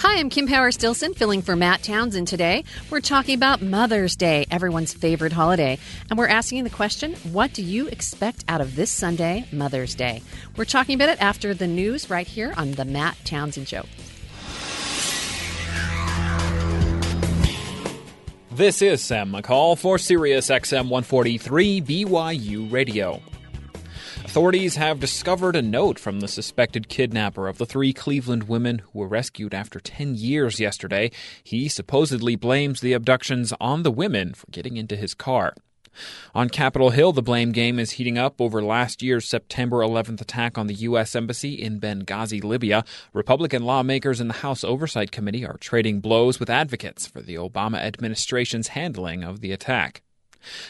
Hi, I'm Kim Power Stilson, filling for Matt Townsend today. We're talking about Mother's Day, everyone's favorite holiday. And we're asking the question, what do you expect out of this Sunday, Mother's Day? We're talking about it after the news right here on The Matt Townsend Show. This is Sam McCall for Sirius XM 143 BYU Radio. Authorities have discovered a note from the suspected kidnapper of the three Cleveland women who were rescued after 10 years yesterday. He supposedly blames the abductions on the women for getting into his car. On Capitol Hill, the blame game is heating up over last year's September 11th attack on the U.S. Embassy in Benghazi, Libya. Republican lawmakers in the House Oversight Committee are trading blows with advocates for the Obama administration's handling of the attack.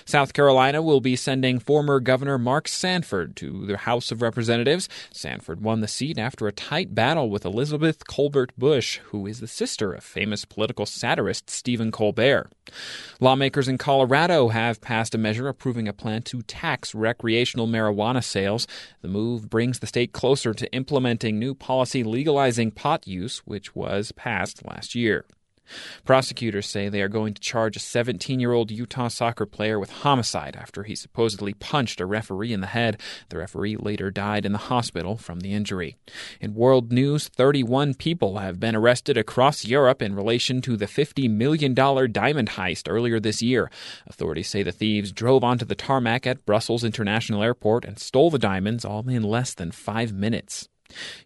South Carolina will be sending former Governor Mark Sanford to the House of Representatives. Sanford won the seat after a tight battle with Elizabeth Colbert Bush, who is the sister of famous political satirist Stephen Colbert. Lawmakers in Colorado have passed a measure approving a plan to tax recreational marijuana sales. The move brings the state closer to implementing new policy legalizing pot use, which was passed last year. Prosecutors say they are going to charge a 17-year-old Utah soccer player with homicide after he supposedly punched a referee in the head. The referee later died in the hospital from the injury. In world news, 31 people have been arrested across Europe in relation to the $50 million diamond heist earlier this year. Authorities say the thieves drove onto the tarmac at Brussels International Airport and stole the diamonds all in less than 5 minutes.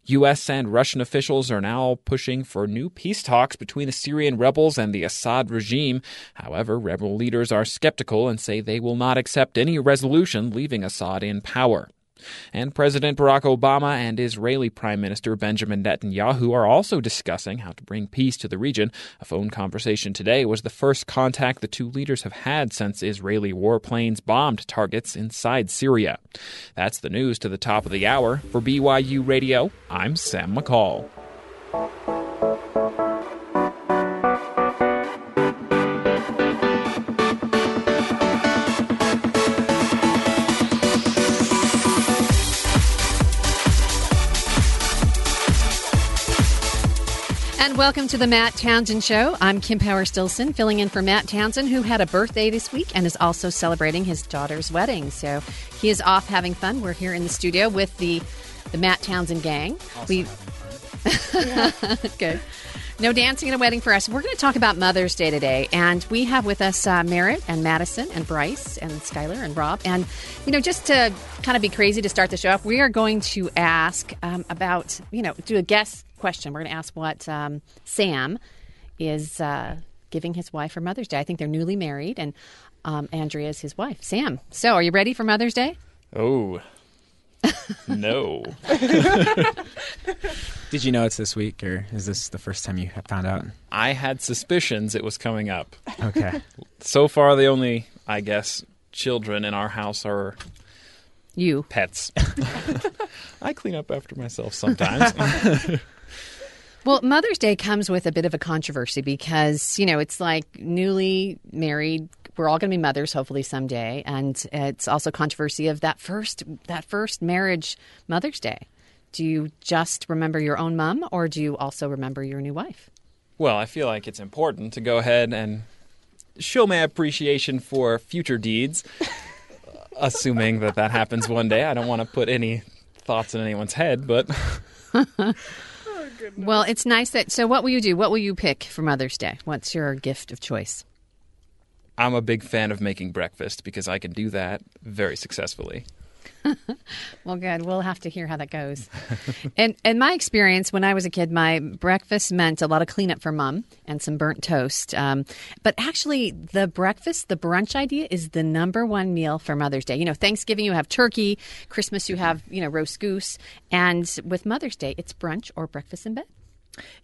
U.S. and Russian officials are now pushing for new peace talks between the Syrian rebels and the Assad regime. However, rebel leaders are skeptical and say they will not accept any resolution leaving Assad in power. And President Barack Obama and Israeli Prime Minister Benjamin Netanyahu are also discussing how to bring peace to the region. A phone conversation today was the first contact the two leaders have had since Israeli warplanes bombed targets inside Syria. That's the news to the top of the hour. For BYU Radio, I'm Sam McCall. And welcome to the Matt Townsend Show. I'm Kim Power Stilson, filling in for Matt Townsend, who had a birthday this week and is also celebrating his daughter's wedding. So he is off having fun. We're here in the studio with the Matt Townsend gang. Good. No dancing at a wedding for us. We're going to talk about Mother's Day today, and we have with us Merritt and Madison and Bryce and Skylar and Rob. And, you know, just to kind of be crazy to start the show off, we are going to ask about, you know, do a guess question. We're going to ask what Sam is giving his wife for Mother's Day. I think they're newly married, and Andrea is his wife. Sam, so are you ready for Mother's Day? Oh, no. Did you know it's this week, or is this the first time you found out? I had suspicions it was coming up. Okay. So far, the only, I guess, children in our house are... You. Pets. I clean up after myself sometimes. Well, Mother's Day comes with a bit of a controversy because, you know, it's like newly married. We're all going to be mothers, hopefully someday. And it's also controversy of that first marriage Mother's Day. Do you just remember your own mom, or do you also remember your new wife? Well, I feel like it's important to go ahead and show my appreciation for future deeds. Assuming that happens one day. I don't want to put any thoughts in anyone's head, but... Well, it's nice that... So what will you do? What will you pick for Mother's Day? What's your gift of choice? I'm a big fan of making breakfast because I can do that very successfully. Well, good. We'll have to hear how that goes. And in my experience, when I was a kid, my breakfast meant a lot of cleanup for mom and some burnt toast. But actually, the brunch idea is the number one meal for Mother's Day. You know, Thanksgiving, you have turkey. Christmas, you have, you know, roast goose. And with Mother's Day, it's brunch or breakfast in bed.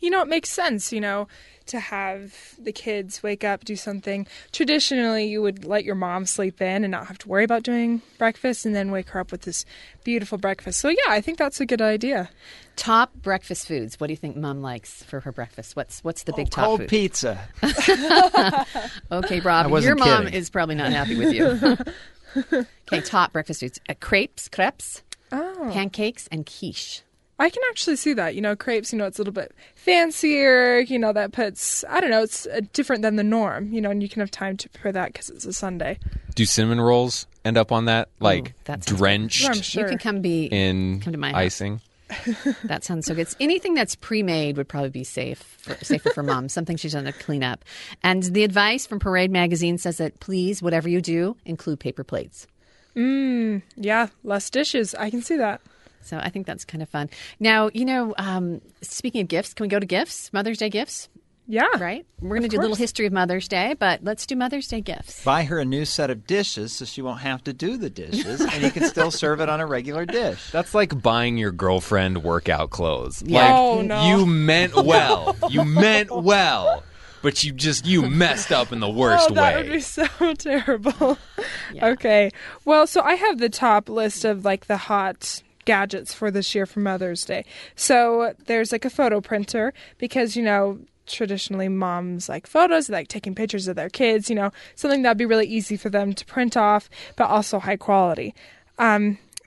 You know, it makes sense, you know, to have the kids wake up, do something. Traditionally, you would let your mom sleep in and not have to worry about doing breakfast and then wake her up with this beautiful breakfast. So, yeah, I think that's a good idea. Top breakfast foods. What do you think mom likes for her breakfast? What's the big top cold food? Pizza. Okay, Rob, your mom is probably not happy with you. Okay, top breakfast foods. Crepes, pancakes, and quiche. I can actually see that. You know, crepes, you know, it's a little bit fancier. You know, that puts, I don't know, it's different than the norm, you know, and you can have time to prepare that because it's a Sunday. Do cinnamon rolls end up on that, like, drenched? Well, I'm sure. You can come to my house. Icing. That sounds so good. Anything that's pre-made would probably be safer for mom, something she's going to clean up. And the advice from Parade Magazine says that please, whatever you do, include paper plates. Yeah, less dishes. I can see that. So I think that's kind of fun. Now, you know, speaking of gifts, can we go to gifts? Mother's Day gifts? Yeah. Right? We're going to do a little history of Mother's Day, but let's do Mother's Day gifts. Buy her a new set of dishes so she won't have to do the dishes, and you can still serve it on a regular dish. That's like buying your girlfriend workout clothes. Yeah. Like, oh, no. You meant well. You meant well. But you messed up in the worst way. That would be so terrible. Yeah. Okay. Well, so I have the top list of, like, the hot gadgets for this year for Mother's Day. So there's, like, a photo printer because, you know, traditionally moms like photos, like taking pictures of their kids, you know, something that'd be really easy for them to print off, but also high quality.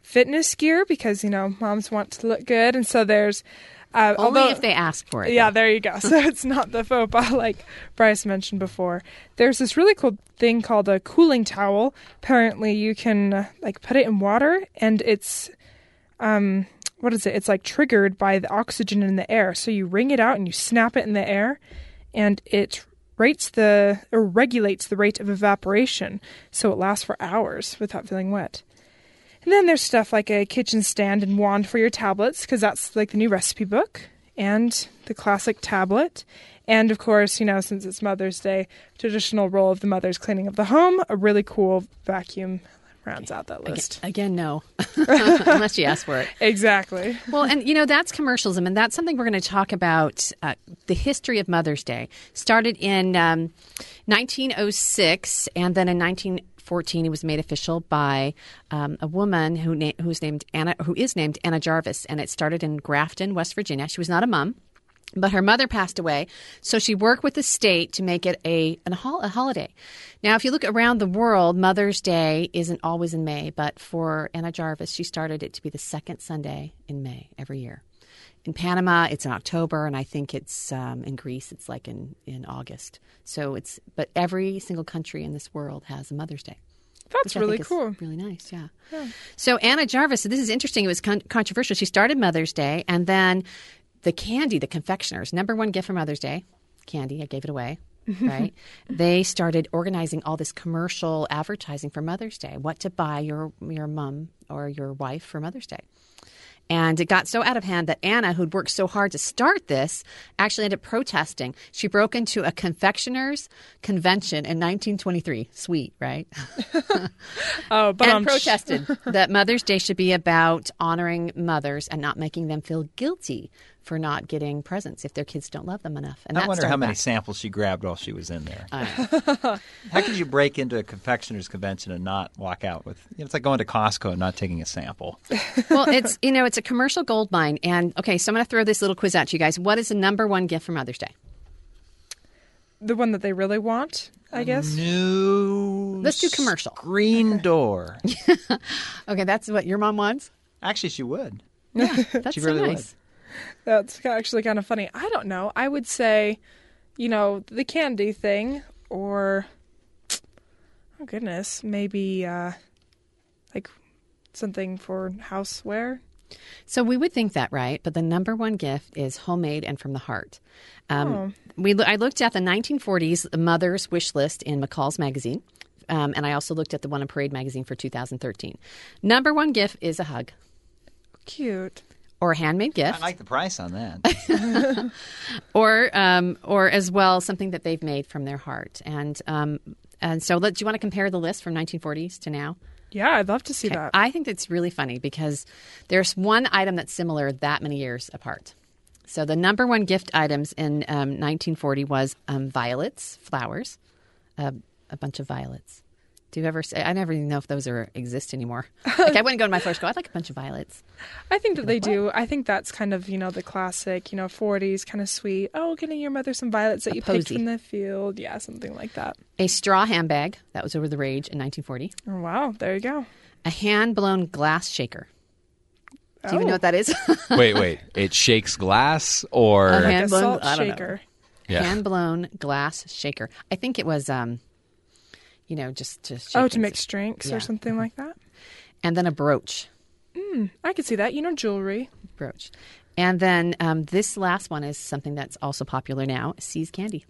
Fitness gear, because, you know, moms want to look good. And so there's, only if they ask for it. Yeah, though. There you go. So it's not the faux pas like Bryce mentioned before. There's this really cool thing called a cooling towel. Apparently you can like put it in water and it's, what is it? It's like triggered by the oxygen in the air. So you wring it out and you snap it in the air and it regulates the rate of evaporation. So it lasts for hours without feeling wet. And then there's stuff like a kitchen stand and wand for your tablets because that's like the new recipe book and the classic tablet. And of course, you know, since it's Mother's Day, traditional role of the mother's cleaning of the home, a really cool vacuum rounds out that list. Again, no. Unless you ask for it. Exactly. Well, and, you know, that's commercialism, and that's something we're going to talk about, the history of Mother's Day. Started in 1906, and then in 1914, it was made official by a woman who is named Anna Jarvis, and it started in Grafton, West Virginia. She was not a mom, but her mother passed away, so she worked with the state to make it a holiday. Now, if you look around the world, Mother's Day isn't always in May, but for Anna Jarvis, she started it to be the second Sunday in May every year. In Panama, it's in October, and I think it's in Greece, it's like in August. So but every single country in this world has a Mother's Day. That's really cool. Really nice, yeah. So Anna Jarvis, this is interesting. It was controversial. She started Mother's Day, and then the candy, the confectioners, number one gift for Mother's Day, candy, I gave it away, right? They started organizing all this commercial advertising for Mother's Day, what to buy your mom or your wife for Mother's Day. And it got so out of hand that Anna, who'd worked so hard to start this, actually ended up protesting. She broke into a confectioner's convention in 1923. Sweet, right? Oh, but and protested that Mother's Day should be about honoring mothers and not making them feel guilty for not getting presents if their kids don't love them enough. And I wonder how many samples she grabbed while she was in there. How could you break into a confectioner's convention and not walk out with, you know, it's like going to Costco and not taking a sample. Well, it's, you know, it's a commercial gold mine. And okay, so I'm going to throw this little quiz out to you guys. What is the number one gift for Mother's Day? The one that they really want, I guess. No. Let's do commercial. Green door. Okay, that's what your mom wants? Actually, she would. Yeah, that's she so really nice. Would. That's actually kind of funny. I don't know. I would say, you know, the candy thing or, oh, goodness, maybe like something for houseware. So we would think that, right? But the number one gift is homemade and from the heart. I looked at the 1940s mother's wish list in McCall's magazine, and I also looked at the one in Parade magazine for 2013. Number one gift is a hug. Cute. Or a handmade gift. I like the price on that. or as well something that they've made from their heart. And so do you want to compare the list from 1940s to now? Yeah, I'd love to see that. I think that's really funny because there's one item that's similar that many years apart. So the number one gift items in 1940 was violets, flowers, a bunch of violets. Do you ever say? I never even know if those exist anymore. Like I wouldn't go to my florist and go, I'd like a bunch of violets. I think that they do. I think that's kind of, you know, the classic, you know, 40s, kind of sweet. Oh, getting your mother some violets that you picked from the field. Yeah, something like that. A straw handbag. That was over the rage in 1940. Oh, wow. There you go. A hand-blown glass shaker. Do you even know what that is? Wait. It shakes glass or a hand blown, salt shaker. Yeah. Hand blown glass shaker. I think it was, just to shake to mix drinks or something like that. And then a brooch. I could see that. Jewelry. Brooch. And then this last one is something that's also popular now, Seas candy.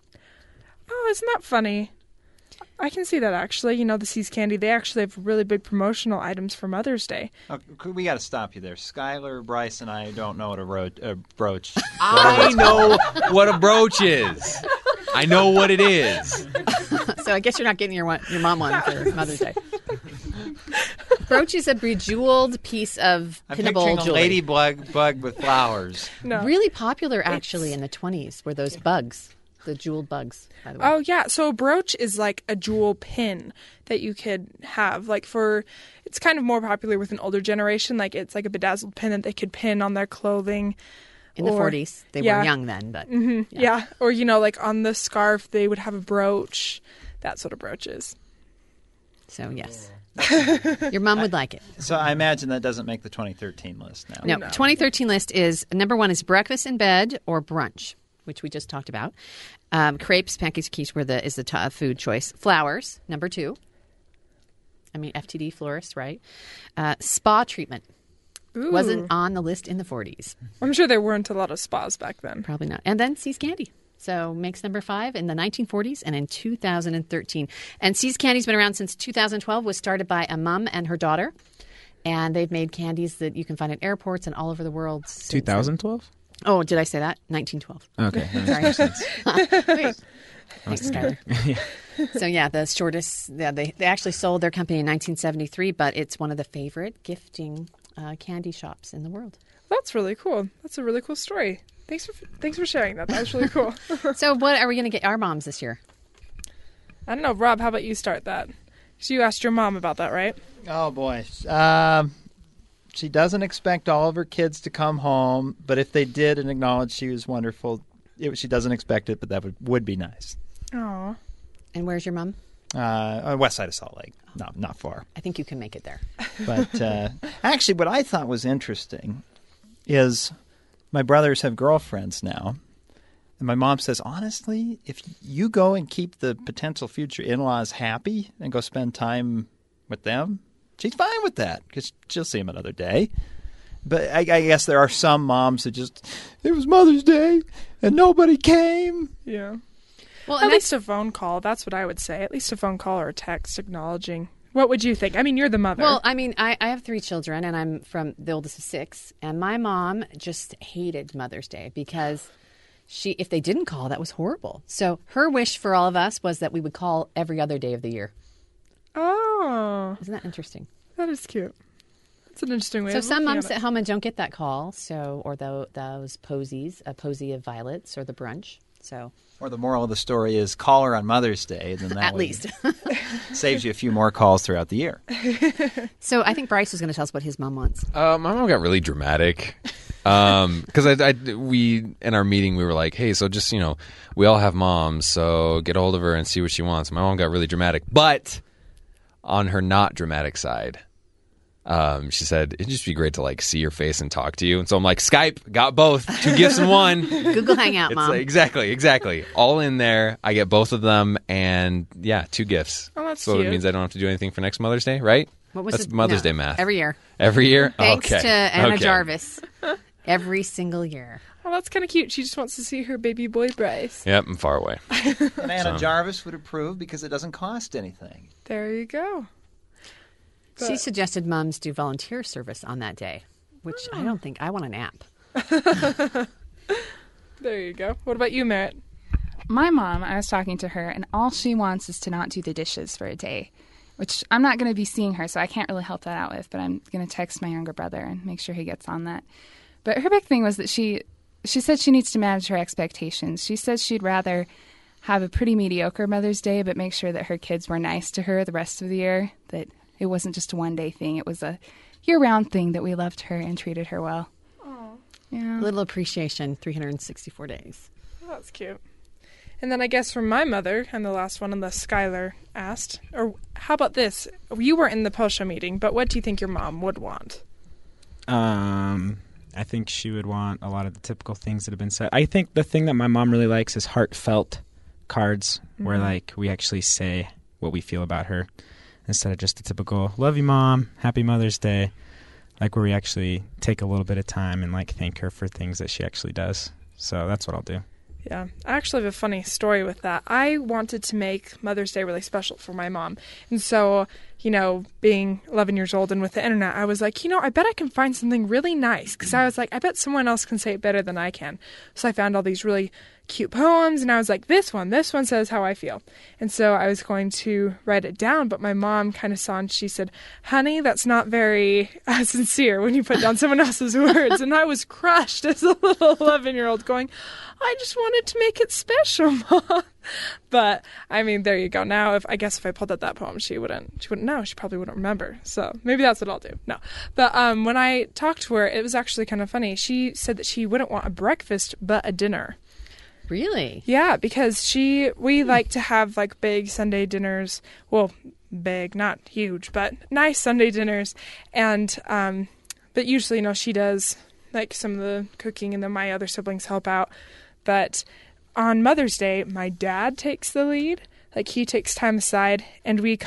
Oh, isn't that funny? I can see that, actually. The Seas candy, they actually have really big promotional items for Mother's Day. We got to stop you there. Skylar, Bryce, and I don't know what a brooch is. I know what a brooch is. I know what it is. So I guess you're not getting your mom one for Mother's Day. Brooch is a bejeweled piece of pinnable jewelry. I'm picturing a ladybug with flowers. No. Really popular, actually, in the 20s were those bugs, the jeweled bugs, by the way. Oh, yeah. So a brooch is like a jewel pin that you could have. It's kind of more popular with an older generation. It's like a bedazzled pin that they could pin on their clothing. In the 40s. They were young then. But yeah. Or, on the scarf, they would have a brooch. That's what a brooch is. So, yes. Your mom would like it. So I imagine that doesn't make the 2013 list now. No, 2013 list is, number one is breakfast in bed or brunch, which we just talked about. Crepes, pancakes, quiche is the food choice. Flowers, number two. FTD florist, right? Spa treatment. Ooh. Wasn't on the list in the 40s. I'm sure there weren't a lot of spas back then. Probably not. And then Seas candy. So makes number five in the 1940s and in 2013. And Seas candy's been around since 2012. Was started by a mom and her daughter. And they've made candies that you can find at airports and all over the world. 2012? Oh, did I say that? 1912. Okay. Sorry. Thanks, Skyler. Yeah. So, the shortest. Yeah, they actually sold their company in 1973, but it's one of the favorite gifting candy shops in the world. That's really cool. That's a really cool story. Thanks for sharing that. That was really cool. So what are we going to get our moms this year? I don't know. Rob, how about you start that? So you asked your mom about that, right? Oh, boy. She doesn't expect all of her kids to come home, but if they did and acknowledged she was wonderful, she doesn't expect it, but that would be nice. Aw. And where's your mom? West side of Salt Lake. No, not far. I think you can make it there. But actually, what I thought was interesting is... my brothers have girlfriends now, and my mom says, honestly, if you go and keep the potential future in-laws happy and go spend time with them, she's fine with that because she'll see them another day. But I guess there are some moms who just, it was Mother's Day and nobody came. Yeah. Well, at least a phone call. That's what I would say. At least a phone call or a text acknowledging. What would you think? You're the mother. Well, I have three children, and I'm from the oldest of six. And my mom just hated Mother's Day because if they didn't call, that was horrible. So her wish for all of us was that we would call every other day of the year. Oh. Isn't that interesting? That is cute. That's an interesting way of looking at it. So some moms sit home and don't get that call, or those posies, a posy of violets or the brunch. So, or the moral of the story is call her on Mother's Day, and then that at least saves you a few more calls throughout the year. So I think Bryce was going to tell us what his mom wants. My mom got really dramatic because we in our meeting we were like, hey, so just we all have moms, so get a hold of her and see what she wants. My mom got really dramatic, but on her not dramatic side. She said, it'd just be great to see your face and talk to you. And so I'm like, Skype, got both. 2 gifts in one. Google Hangout, Mom. Exactly. All in there. I get both of them. And 2 gifts. Oh, that's so cute. It means I don't have to do anything for next Mother's Day, right? That's Mother's Day math. Every year? Thanks to Anna Jarvis. Every single year. Oh, that's kind of cute. She just wants to see her baby boy, Bryce. Yep, I'm far away. And Anna Jarvis would approve because it doesn't cost anything. There you go. But she suggested moms do volunteer service on that day, which I don't think. I want an app. There you go. What about you, Merritt? My mom, I was talking to her, and all she wants is to not do the dishes for a day, which I'm not going to be seeing her, so I can't really help that out with, but I'm going to text my younger brother and make sure he gets on that. But her big thing was that she said she needs to manage her expectations. She said she'd rather have a pretty mediocre Mother's Day, but make sure that her kids were nice to her the rest of the year, that it wasn't just a one-day thing. It was a year-round thing that we loved her and treated her well. Oh, yeah. Little appreciation, 364 days. Well, that's cute. And then I guess from my mother, I'm the last one, unless Skylar asked, or how about this? You were in the post-show meeting, but what do you think your mom would want? I think she would want a lot of the typical things that have been said. I think the thing that my mom really likes is heartfelt cards, mm-hmm. where like we actually say what we feel about her instead of just the typical "Love you, Mom. Happy Mother's Day." Like where we actually take a little bit of time and like thank her for things that she actually does. So that's what I'll do. Yeah, I actually have a funny story with that. I wanted to make Mother's Day really special for my mom. And so, you know, being 11 years old and with the internet, I was like, you know, I bet I can find something really nice. Because I was like, I bet someone else can say it better than I can. So I found all these really cute poems. And I was like, this one says how I feel. And so I was going to write it down. But my mom kind of saw and she said, honey, that's not very sincere when you put down someone else's words. And I was crushed as a little 11-year-old going, I just wanted to make it special, Mom. But I mean, there you go. Now, if I pulled out that poem, she wouldn't know. She probably wouldn't remember. So maybe that's what I'll do. No, but when I talked to her, it was actually kind of funny. She said that she wouldn't want a breakfast, but a dinner. Really? Yeah, because we like to have like big Sunday dinners. Well, big, not huge, but nice Sunday dinners. And but usually, you know, she does like some of the cooking, and then my other siblings help out. But on Mother's Day, my dad takes the lead. Like, he takes time aside, and he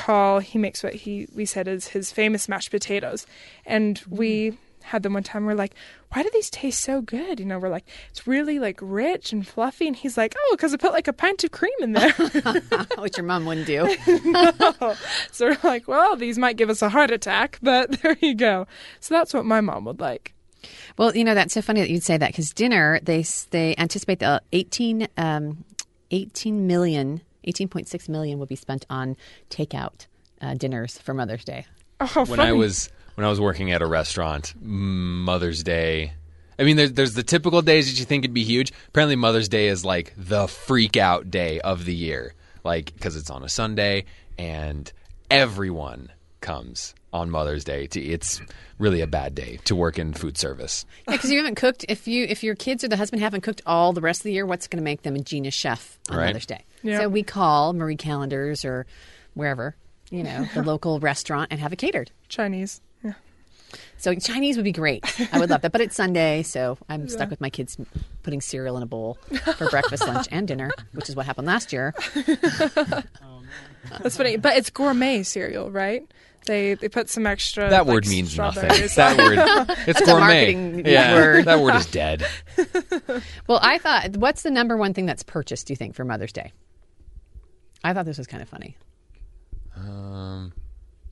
makes what we said is his famous mashed potatoes. And we had them one time. We're like, why do these taste so good? You know, we're like, it's really, like, rich and fluffy. And he's like, oh, because I put, like, a pint of cream in there. Which your mom wouldn't do. No. So we're like, well, these might give us a heart attack, but there you go. So that's what my mom would like. Well, you know, that's so funny that you'd say that, because dinner, they anticipate that 18.6 million will be spent on takeout dinners for Mother's Day. Oh, how funny. When I was working at a restaurant, Mother's Day, I mean, there's the typical days that you think it'd be huge. Apparently, Mother's Day is like the freak out day of the year, like because it's on a Sunday and everyone comes on Mother's Day. It's really a bad day to work in food service. Yeah, because you haven't cooked. If your kids or the husband haven't cooked all the rest of the year, what's going to make them a genius chef on right. Mother's Day? Yep. So we call Marie Callender's or wherever, you know, the local restaurant and have it catered. Chinese. Yeah. So Chinese would be great. I would love that. But it's Sunday, so I'm stuck with my kids putting cereal in a bowl for breakfast, lunch, and dinner, which is what happened last year. That's funny. But it's gourmet cereal, right? They put some extra. That word means nothing. That word. It's gourmet. A marketing word. That word is dead. Well, I thought, what's the number one thing that's purchased, do you think, for Mother's Day? I thought this was kind of funny.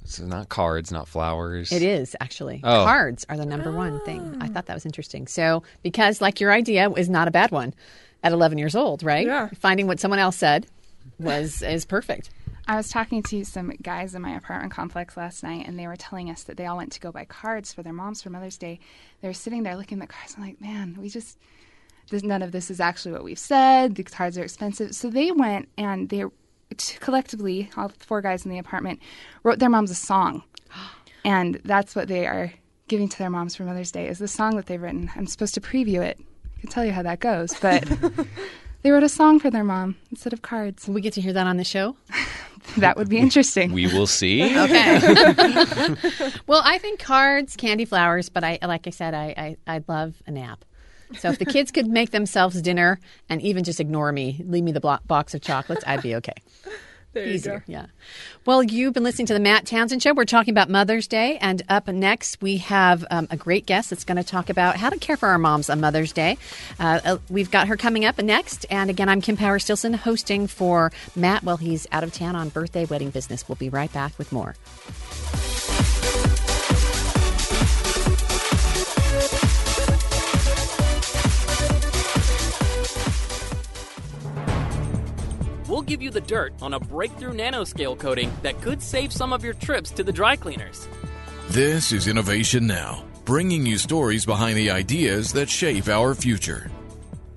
It's not cards, not flowers. It is, actually. Oh. Cards are the number one thing. I thought that was interesting. So, because, like, your idea is not a bad one at 11 years old, right? Yeah. Finding what someone else said is perfect. I was talking to some guys in my apartment complex last night, and they were telling us that they all went to go buy cards for their moms for Mother's Day. They were sitting there looking at the cards. I'm like, man, none of this is actually what we've said. The cards are expensive. So they went and they collectively, all four guys in the apartment, wrote their moms a song. And that's what they are giving to their moms for Mother's Day is the song that they've written. I'm supposed to preview it. I can tell you how that goes, but... They wrote a song for their mom instead of cards. Will we get to hear that on the show? That would be interesting. We will see. Okay. Well, I think cards, candy, flowers, but I love a nap. So if the kids could make themselves dinner and even just ignore me, leave me the box of chocolates, I'd be okay. There Easier. You go. Yeah. Well, you've been listening to the Matt Townsend Show. We're talking about Mother's Day. And up next, we have a great guest that's going to talk about how to care for our moms on Mother's Day. We've got her coming up next. And again, I'm Kim Power Stilson, hosting for Matt while he's out of town on birthday wedding business. We'll be right back with more. We'll give you the dirt on a breakthrough nanoscale coating that could save some of your trips to the dry cleaners. This is Innovation Now, bringing you stories behind the ideas that shape our future.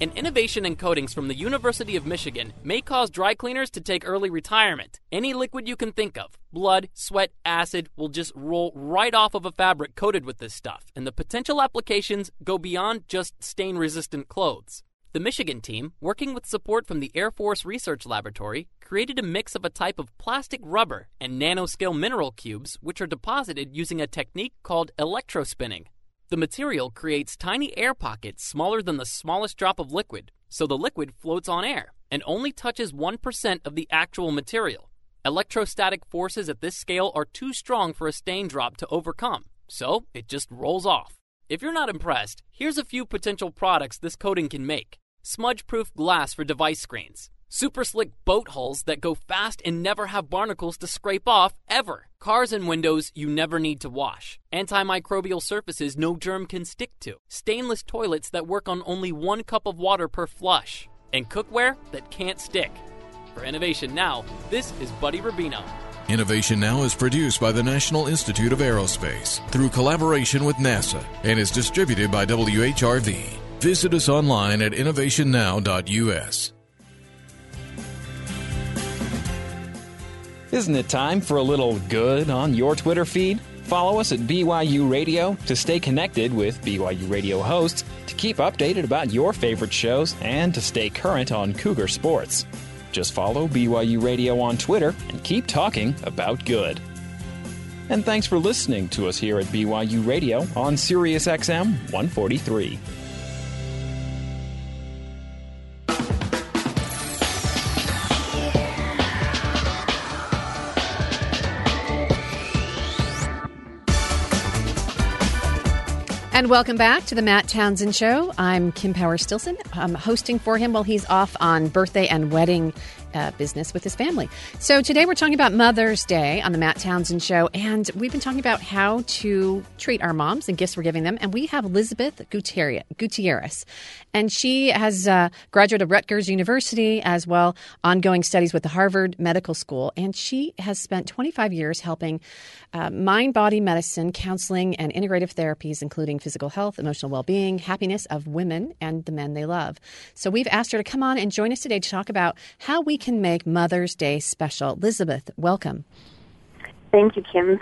An innovation in coatings from the University of Michigan may cause dry cleaners to take early retirement. Any liquid you can think of, blood, sweat, acid, will just roll right off of a fabric coated with this stuff, and the potential applications go beyond just stain-resistant clothes. The Michigan team, working with support from the Air Force Research Laboratory, created a mix of a type of plastic rubber and nanoscale mineral cubes, which are deposited using a technique called electrospinning. The material creates tiny air pockets smaller than the smallest drop of liquid, so the liquid floats on air and only touches 1% of the actual material. Electrostatic forces at this scale are too strong for a stain drop to overcome, so it just rolls off. If you're not impressed, here's a few potential products this coating can make. Smudge-proof glass for device screens. Super slick boat hulls that go fast and never have barnacles to scrape off, ever. Cars and windows you never need to wash. Antimicrobial surfaces no germ can stick to. Stainless toilets that work on only 1 cup of water per flush. And cookware that can't stick. For Innovation Now, this is Buddy Rubino. Innovation Now is produced by the National Institute of Aerospace through collaboration with NASA and is distributed by WHRV. Visit us online at innovationnow.us. Isn't it time for a little good on your Twitter feed? Follow us at BYU Radio to stay connected with BYU Radio hosts, to keep updated about your favorite shows, and to stay current on Cougar sports. Just follow BYU Radio on Twitter and keep talking about good. And thanks for listening to us here at BYU Radio on Sirius XM 143. And welcome back to the Matt Townsend Show. I'm Kim Power Stilson. I'm hosting for him while he's off on birthday and wedding business with his family. So today we're talking about Mother's Day on the Matt Townsend Show. And we've been talking about how to treat our moms and gifts we're giving them. And we have Elizabeth Gutierrez. And she has graduated of Rutgers University, as well ongoing studies with the Harvard Medical School. And she has spent 25 years helping mind-body medicine, counseling, and integrative therapies, including physical health, emotional well-being, happiness of women and the men they love. So we've asked her to come on and join us today to talk about how we can make Mother's Day special. Elizabeth, welcome. Thank you, Kim.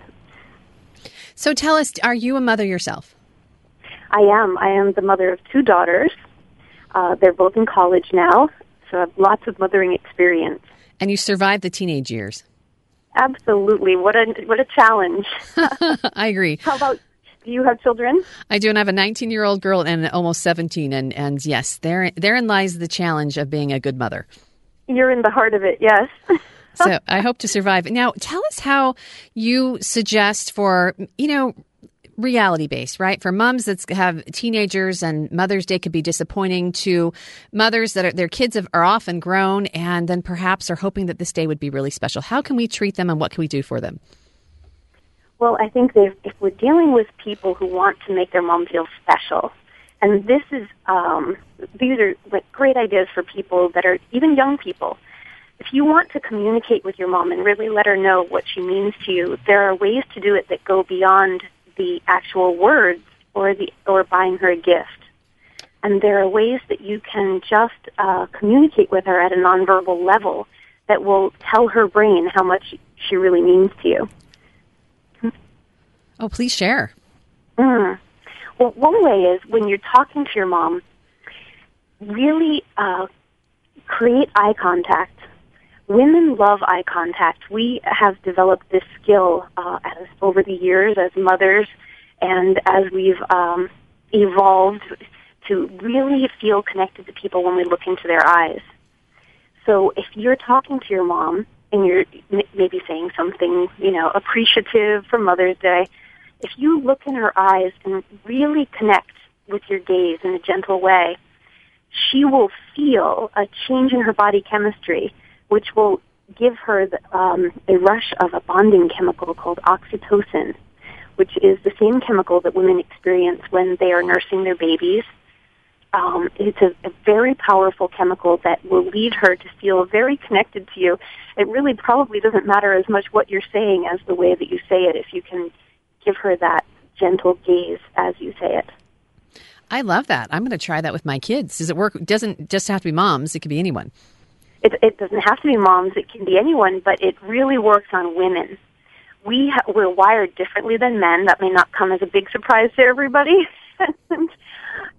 So tell us, are you a mother yourself? I am. I am the mother of 2 daughters. They're both in college now, so I have lots of mothering experience. And you survived the teenage years. Absolutely. What a challenge. I agree. How about do you have children? I do, and I have a 19-year-old girl and almost 17. And yes, therein lies the challenge of being a good mother. You're in the heart of it, yes. So I hope to survive. Now, tell us how you suggest for, reality-based, right? For moms that have teenagers, and Mother's Day could be disappointing to mothers that their kids are often grown and then perhaps are hoping that this day would be really special. How can we treat them and what can we do for them? Well, I think if we're dealing with people who want to make their mom feel special, and this is these are like great ideas for people that are even young people. If you want to communicate with your mom and really let her know what she means to you, there are ways to do it that go beyond the actual words or buying her a gift. And there are ways that you can just communicate with her at a nonverbal level that will tell her brain how much she really means to you. Oh, please share. Well, one way is when you're talking to your mom, really create eye contact. Women love eye contact. We have developed this skill over the years as mothers and as we've evolved to really feel connected to people when we look into their eyes. So if you're talking to your mom and you're maybe saying something, appreciative for Mother's Day, if you look in her eyes and really connect with your gaze in a gentle way, she will feel a change in her body chemistry, which will give her a rush of a bonding chemical called oxytocin, which is the same chemical that women experience when they are nursing their babies. It's a very powerful chemical that will lead her to feel very connected to you. It really probably doesn't matter as much what you're saying as the way that you say it, if you can give her that gentle gaze as you say it. I love that. I'm going to try that with my kids. Does it work? It doesn't just have to be moms. It could be anyone. It doesn't have to be moms. It can be anyone, but it really works on women. We're wired differently than men. That may not come as a big surprise to everybody.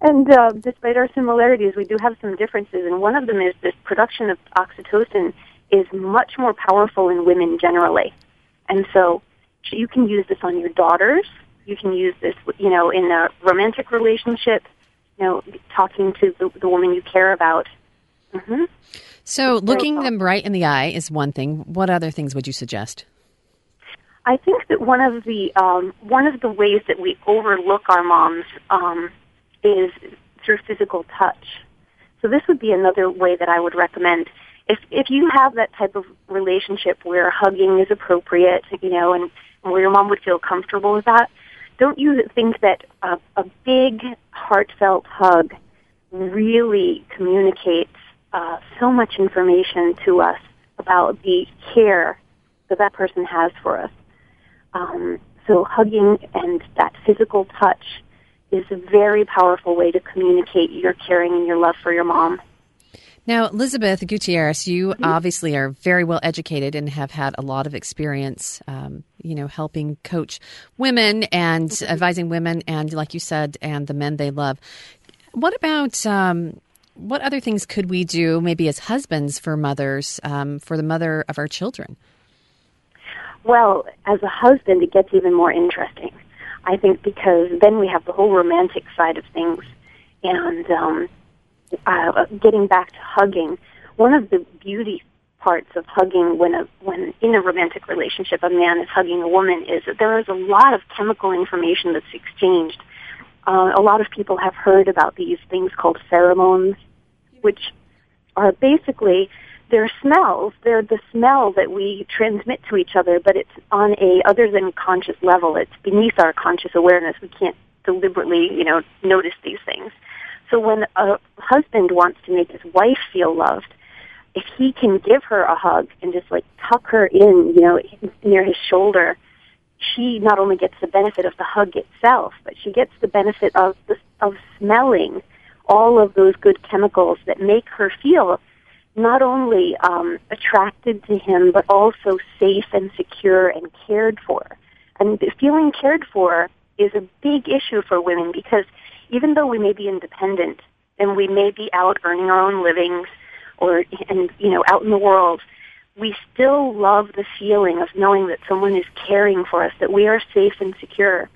And despite our similarities, we do have some differences. And one of them is this production of oxytocin is much more powerful in women generally. And so you can use this on your daughters. You can use this, you know, in a romantic relationship, you know, talking to the woman you care about. Mm-hmm. So looking them right in the eye is one thing. What other things would you suggest? I think that one of the ways that we overlook our moms is through physical touch. So this would be another way that I would recommend. If you have that type of relationship where hugging is appropriate, you know, and where your mom would feel comfortable with that, don't you think that a big, heartfelt hug really communicates so much information to us about the care that that person has for us? So hugging and that physical touch is a very powerful way to communicate your caring and your love for your mom. Now, Elizabeth Gutierrez, you obviously are very well educated and have had a lot of experience, you know, helping coach women and advising women and, like you said, and the men they love. What about what other things could we do maybe as husbands for mothers, for the mother of our children? Well, as a husband, it gets even more interesting, I think, because then we have the whole romantic side of things. And getting back to hugging, one of the beauty parts of hugging when in a romantic relationship a man is hugging a woman is that there is a lot of chemical information that's exchanged. A lot of people have heard about these things called pheromones, which are basically their smells. They're the smell that we transmit to each other, but it's on a other than conscious level. It's beneath our conscious awareness. We can't deliberately, you know, notice these things. So when a husband wants to make his wife feel loved, if he can give her a hug and just like tuck her in, you know, near his shoulder, she not only gets the benefit of the hug itself, but she gets the benefit of smelling all of those good chemicals that make her feel not only attracted to him, but also safe and secure and cared for. And feeling cared for is a big issue for women because even though we may be independent and we may be out earning our own livings and you know, out in the world, we still love the feeling of knowing that someone is caring for us, that we are safe and secure.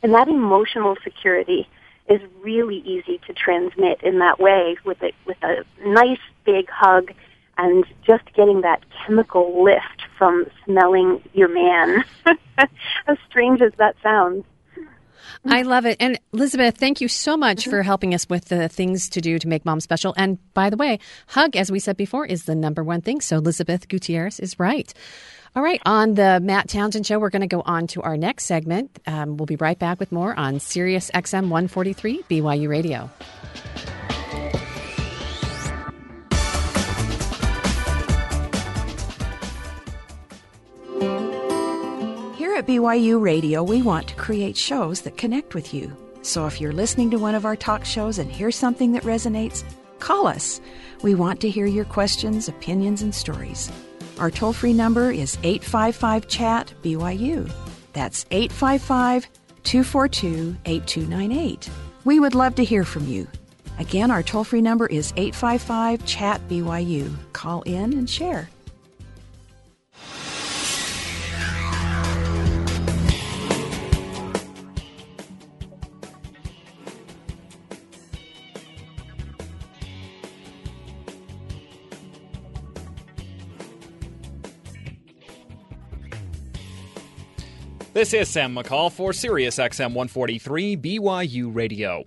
And that emotional security is really easy to transmit in that way with a nice big hug and just getting that chemical lift from smelling your man, as strange as that sounds. I love it. And Elizabeth, thank you so much for helping us with the things to do to make mom special. And by the way, hug, as we said before, is the number one thing. So Elizabeth Gutierrez is right. All right. On the Matt Townsend Show, we're going to go on to our next segment. We'll be right back with more on Sirius XM 143 BYU Radio. Here at BYU Radio, we want to create shows that connect with you. So if you're listening to one of our talk shows and hear something that resonates, call us. We want to hear your questions, opinions, and stories. Our toll-free number is 855-CHAT-BYU. That's 855-242-8298. We would love to hear from you. Again, our toll-free number is 855-CHAT-BYU. Call in and share. This is Sam McCall for Sirius XM 143 BYU Radio.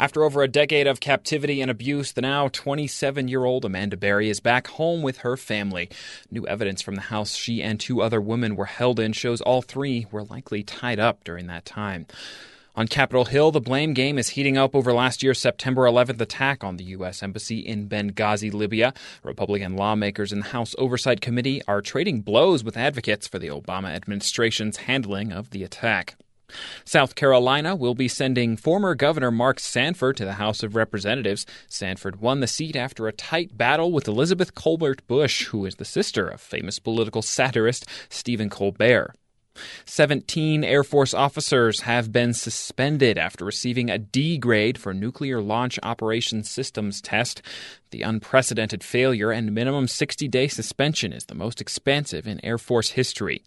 After over a decade of captivity and abuse, the now 27-year-old Amanda Berry is back home with her family. New evidence from the house she and two other women were held in shows all three were likely tied up during that time. On Capitol Hill, the blame game is heating up over last year's September 11th attack on the U.S. Embassy in Benghazi, Libya. Republican lawmakers in the House Oversight Committee are trading blows with advocates for the Obama administration's handling of the attack. South Carolina will be sending former Governor Mark Sanford to the House of Representatives. Sanford won the seat after a tight battle with Elizabeth Colbert Bush, who is the sister of famous political satirist Stephen Colbert. 17 Air Force officers have been suspended after receiving a D grade for nuclear launch operations systems test. The unprecedented failure and minimum 60-day suspension is the most expansive in Air Force history.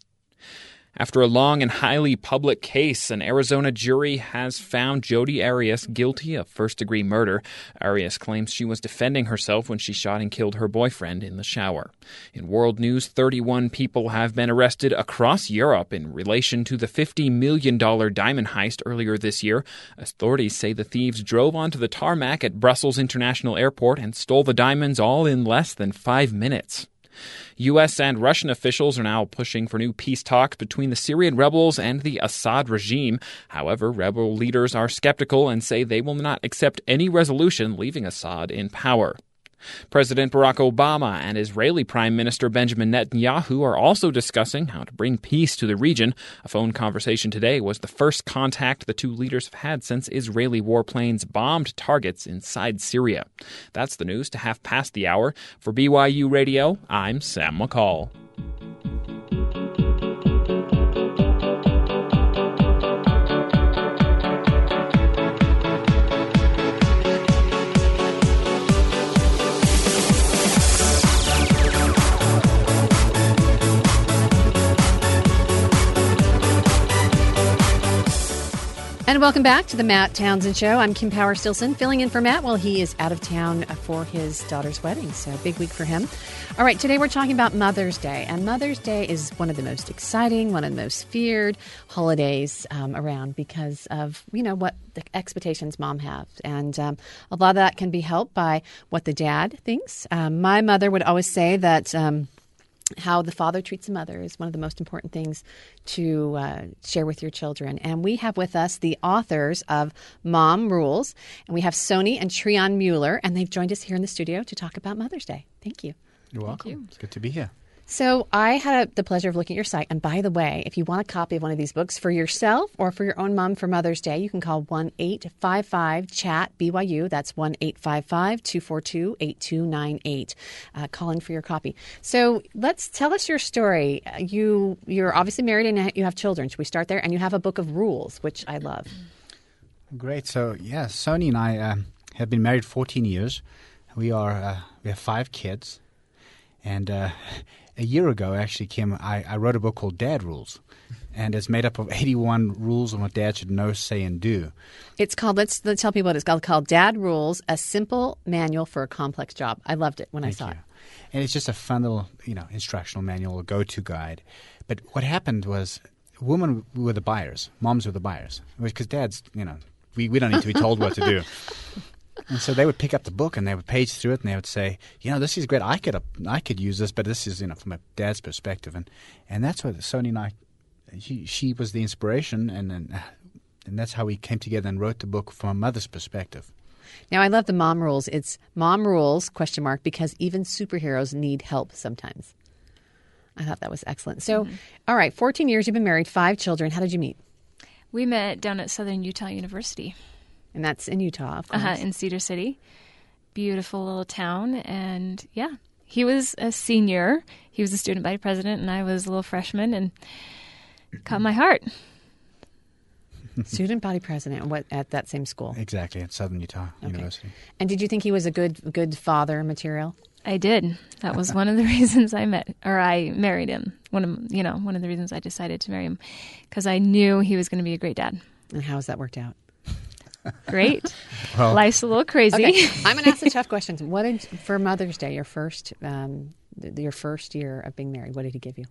After a long and highly public case, an Arizona jury has found Jodi Arias guilty of first-degree murder. Arias claims she was defending herself when she shot and killed her boyfriend in the shower. In world news, 31 people have been arrested across Europe in relation to the $50 million diamond heist earlier this year. Authorities say the thieves drove onto the tarmac at Brussels International Airport and stole the diamonds all in less than 5 minutes. U.S. and Russian officials are now pushing for new peace talks between the Syrian rebels and the Assad regime. However, rebel leaders are skeptical and say they will not accept any resolution leaving Assad in power. President Barack Obama and Israeli Prime Minister Benjamin Netanyahu are also discussing how to bring peace to the region. A phone conversation today was the first contact the two leaders have had since Israeli warplanes bombed targets inside Syria. That's the news to 5:30. For BYU Radio, I'm Sam McCall. And welcome back to the Matt Townsend Show. I'm Kim Power Stilson, filling in for Matt while he is out of town for his daughter's wedding. So big week for him. All right, today we're talking about Mother's Day. And Mother's Day is one of the most exciting, one of the most feared holidays around because of, you know, what the expectations mom have. And a lot of that can be helped by what the dad thinks. My mother would always say that how the father treats the mother is one of the most important things to share with your children. And we have with us the authors of Mom Rules, and we have Sony and Treon Mueller, and they've joined us here in the studio to talk about Mother's Day. Thank you. You're welcome. It's good to be here. So I had the pleasure of looking at your site. And by the way, if you want a copy of one of these books for yourself or for your own mom for Mother's Day, you can call 1-855-CHAT-BYU. That's 1-855-242-8298. Call in for your copy. So tell us your story. You're obviously married and you have children. Should we start there? And you have a book of rules, which I love. Great. So, yeah, Sony and I have been married 14 years. We have 5 kids. And a year ago, actually, Kim, I wrote a book called Dad Rules, and it's made up of 81 rules on what dad should know, say, and do. It's called, let's tell people what it's called, Dad Rules, A Simple Manual for a Complex Job. I loved it when I saw it. And it's just a fun little, instructional manual, a go-to guide. But what happened was women were the buyers, moms were the buyers, because dads, we don't need to be told what to do. And so they would pick up the book and they would page through it and they would say, this is great. I could use this, but this is, from my dad's perspective. And that's what Sony and I, she was the inspiration. And that's how we came together and wrote the book from a mother's perspective. Now, I love the mom rules. It's mom rules, ? Because even superheroes need help sometimes. I thought that was excellent. So, All right, 14 years, you've been married, 5 children. How did you meet? We met down at Southern Utah University. And that's in Utah, of course. In Cedar City. Beautiful little town. And, yeah, he was a senior. He was a student body president, and I was a little freshman, and caught my heart. Student body president at that same school? Exactly, at Southern Utah University. And did you think he was a good father material? I did. That was one of the reasons I married him. One of the reasons I decided to marry him, because I knew he was going to be a great dad. And how has that worked out? Great. Well, life's a little crazy. Okay. I'm going to ask the tough questions. What did, for Mother's Day, your first year of being married, what did he give you?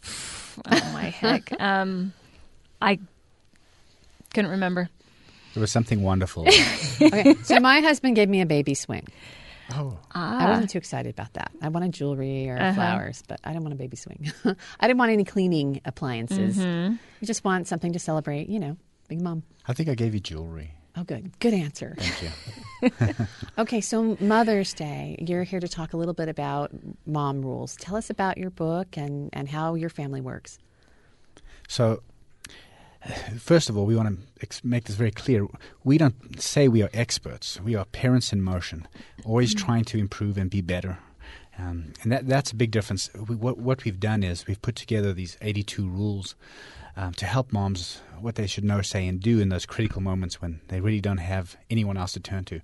Oh, my heck. I couldn't remember. It was something wonderful. Okay. So my husband gave me a baby swing. Oh. I wasn't too excited about that. I wanted jewelry or flowers, but I didn't want a baby swing. I didn't want any cleaning appliances. Mm-hmm. I just want something to celebrate, being mom. I think I gave you jewelry. Oh, good. Good answer. Thank you. Okay, so Mother's Day, you're here to talk a little bit about mom rules. Tell us about your book and how your family works. So, first of all, we want to make this very clear. We don't say we are experts. We are parents in motion, always trying to improve and be better. And that's a big difference. What we've done is we've put together these 82 rules to help moms what they should know, say, and do in those critical moments when they really don't have anyone else to turn to.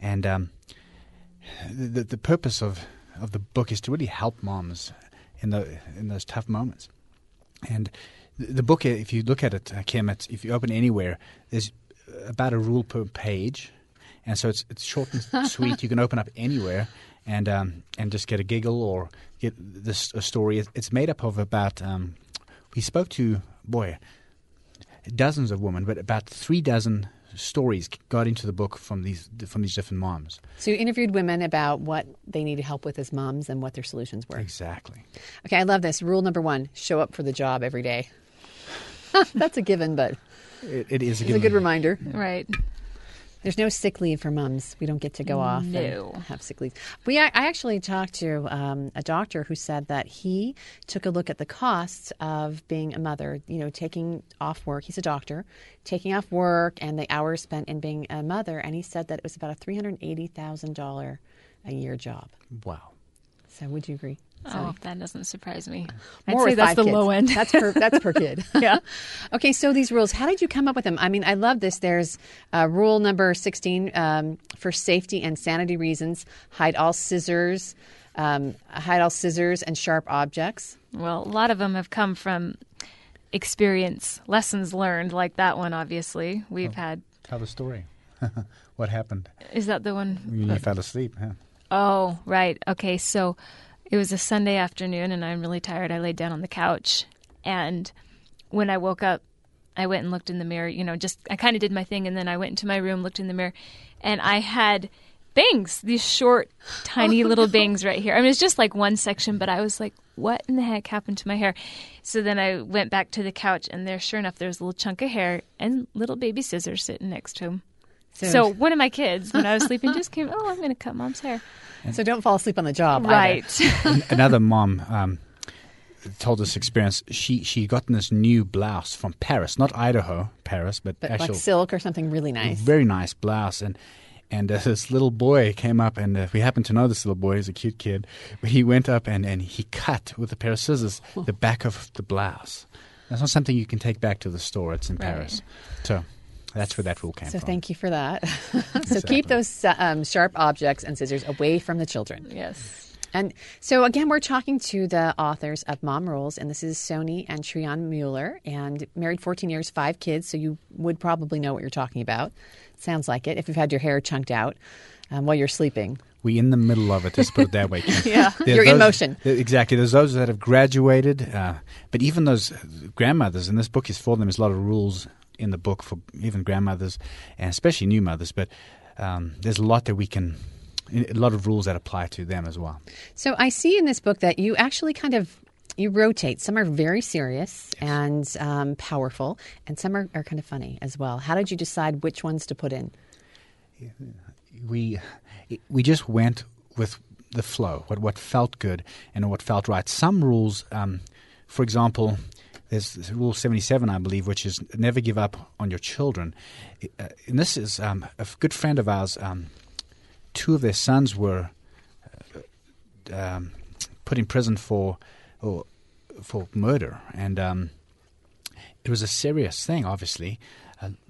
And the purpose of the book is to really help moms in those tough moments. And The book, if you look at it, Kim, if you open anywhere, there's about a rule per page. And so it's short and sweet. You can open up anywhere and just get a giggle or get a story. It's made up of about we spoke to, dozens of women, but about 36 stories got into the book from these different moms. So you interviewed women about what they needed help with as moms and what their solutions were. Exactly. Okay, I love this. Rule number 1, show up for the job every day. That's a given, but it is a given. It's a good reminder. Yeah. Right. There's no sick leave for moms. We don't get to go off and have sick leave. I actually talked to a doctor who said that he took a look at the costs of being a mother, you know, taking off work. He's a doctor, taking off work and the hours spent in being a mother. And he said that it was about a $380,000 a year job. Wow. So would you agree? Oh, that doesn't surprise me. I'd say that's the low end. That's per kid. Yeah. Okay, so these rules, how did you come up with them? I mean, I love this. There's rule number 16, for safety and sanity reasons, hide all scissors and sharp objects. Well, a lot of them have come from experience, lessons learned, like that one, obviously. We've had. Tell the story. What happened? Is that the one? You fell asleep, huh? Oh, right. Okay, so it was a Sunday afternoon, and I'm really tired. I laid down on the couch, and when I woke up, I went and looked in the mirror. You know, just I kind of did my thing, and then I went into my room, looked in the mirror, and I had bangs, these short, tiny little bangs right here. I mean, it's just like one section, but I was like, what in the heck happened to my hair? So then I went back to the couch, and there, sure enough, there was a little chunk of hair and little baby scissors sitting next to him. So one of my kids, when I was sleeping, just came, I'm going to cut mom's hair. So don't fall asleep on the job. Right. Another mom told this experience. She'd gotten this new blouse from Paris, not Idaho, Paris, but actual, like silk or something really nice. Very nice blouse. And this little boy came up, and we happened to know this little boy. He's a cute kid. But he went up and he cut with a pair of scissors the back of the blouse. That's not something you can take back to the store. It's in Paris. So that's where that rule came from. So thank you for that. So keep those sharp objects and scissors away from the children. Yes. And so, again, we're talking to the authors of Mom Rules, and this is Sony and Treon Mueller, and married 14 years, 5 kids, so you would probably know what you're talking about. Sounds like it, if you've had your hair chunked out while you're sleeping. We're in the middle of it, just put it that way. Yeah, you're in motion. Exactly. There's those that have graduated, but even those grandmothers, and this book is for them, there's a lot of rules in the book for even grandmothers and especially new mothers, but there's a lot of rules that apply to them as well. So I see in this book that you actually you rotate. Some are very serious and powerful, and some are kind of funny as well. How did you decide which ones to put in? We just went with the flow, what felt good and what felt right. Some rules, for example, there's Rule 77, I believe, which is never give up on your children. And this is a good friend of ours. 2 of their sons were put in prison for murder. And it was a serious thing, obviously.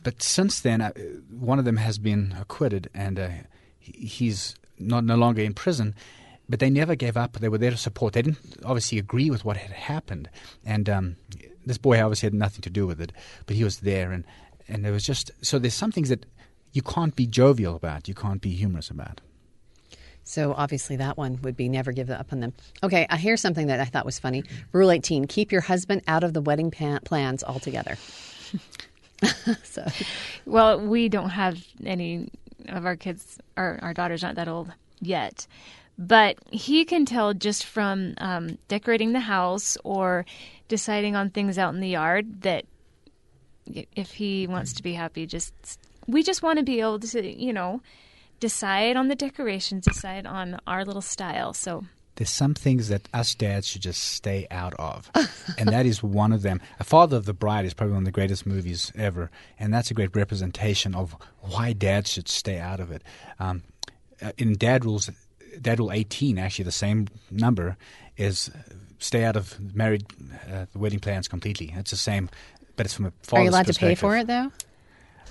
But since then, one of them has been acquitted, and he's no longer in prison. But they never gave up. They were there to support. They didn't obviously agree with what had happened. And this boy obviously had nothing to do with it, but he was there. And there was so there's some things that you can't be jovial about. You can't be humorous about. So obviously that one would be never give up on them. Okay, I hear something that I thought was funny. Rule 18, keep your husband out of the wedding plans altogether. So, well, we don't have any of our kids, our daughters aren't that old yet. But he can tell just from decorating the house or deciding on things out in the yard that if he wants to be happy, we just want to be able to, you know, decide on the decorations, decide on our little style. So there's some things that us dads should just stay out of, and that is one of them. A Father of the Bride is probably one of the greatest movies ever, and that's a great representation of why dads should stay out of it. In Dad Rules, Dad Rule 18, actually the same number, is stay out of married wedding plans completely. It's the same, but it's from a father's perspective. Are you allowed to pay for it, though?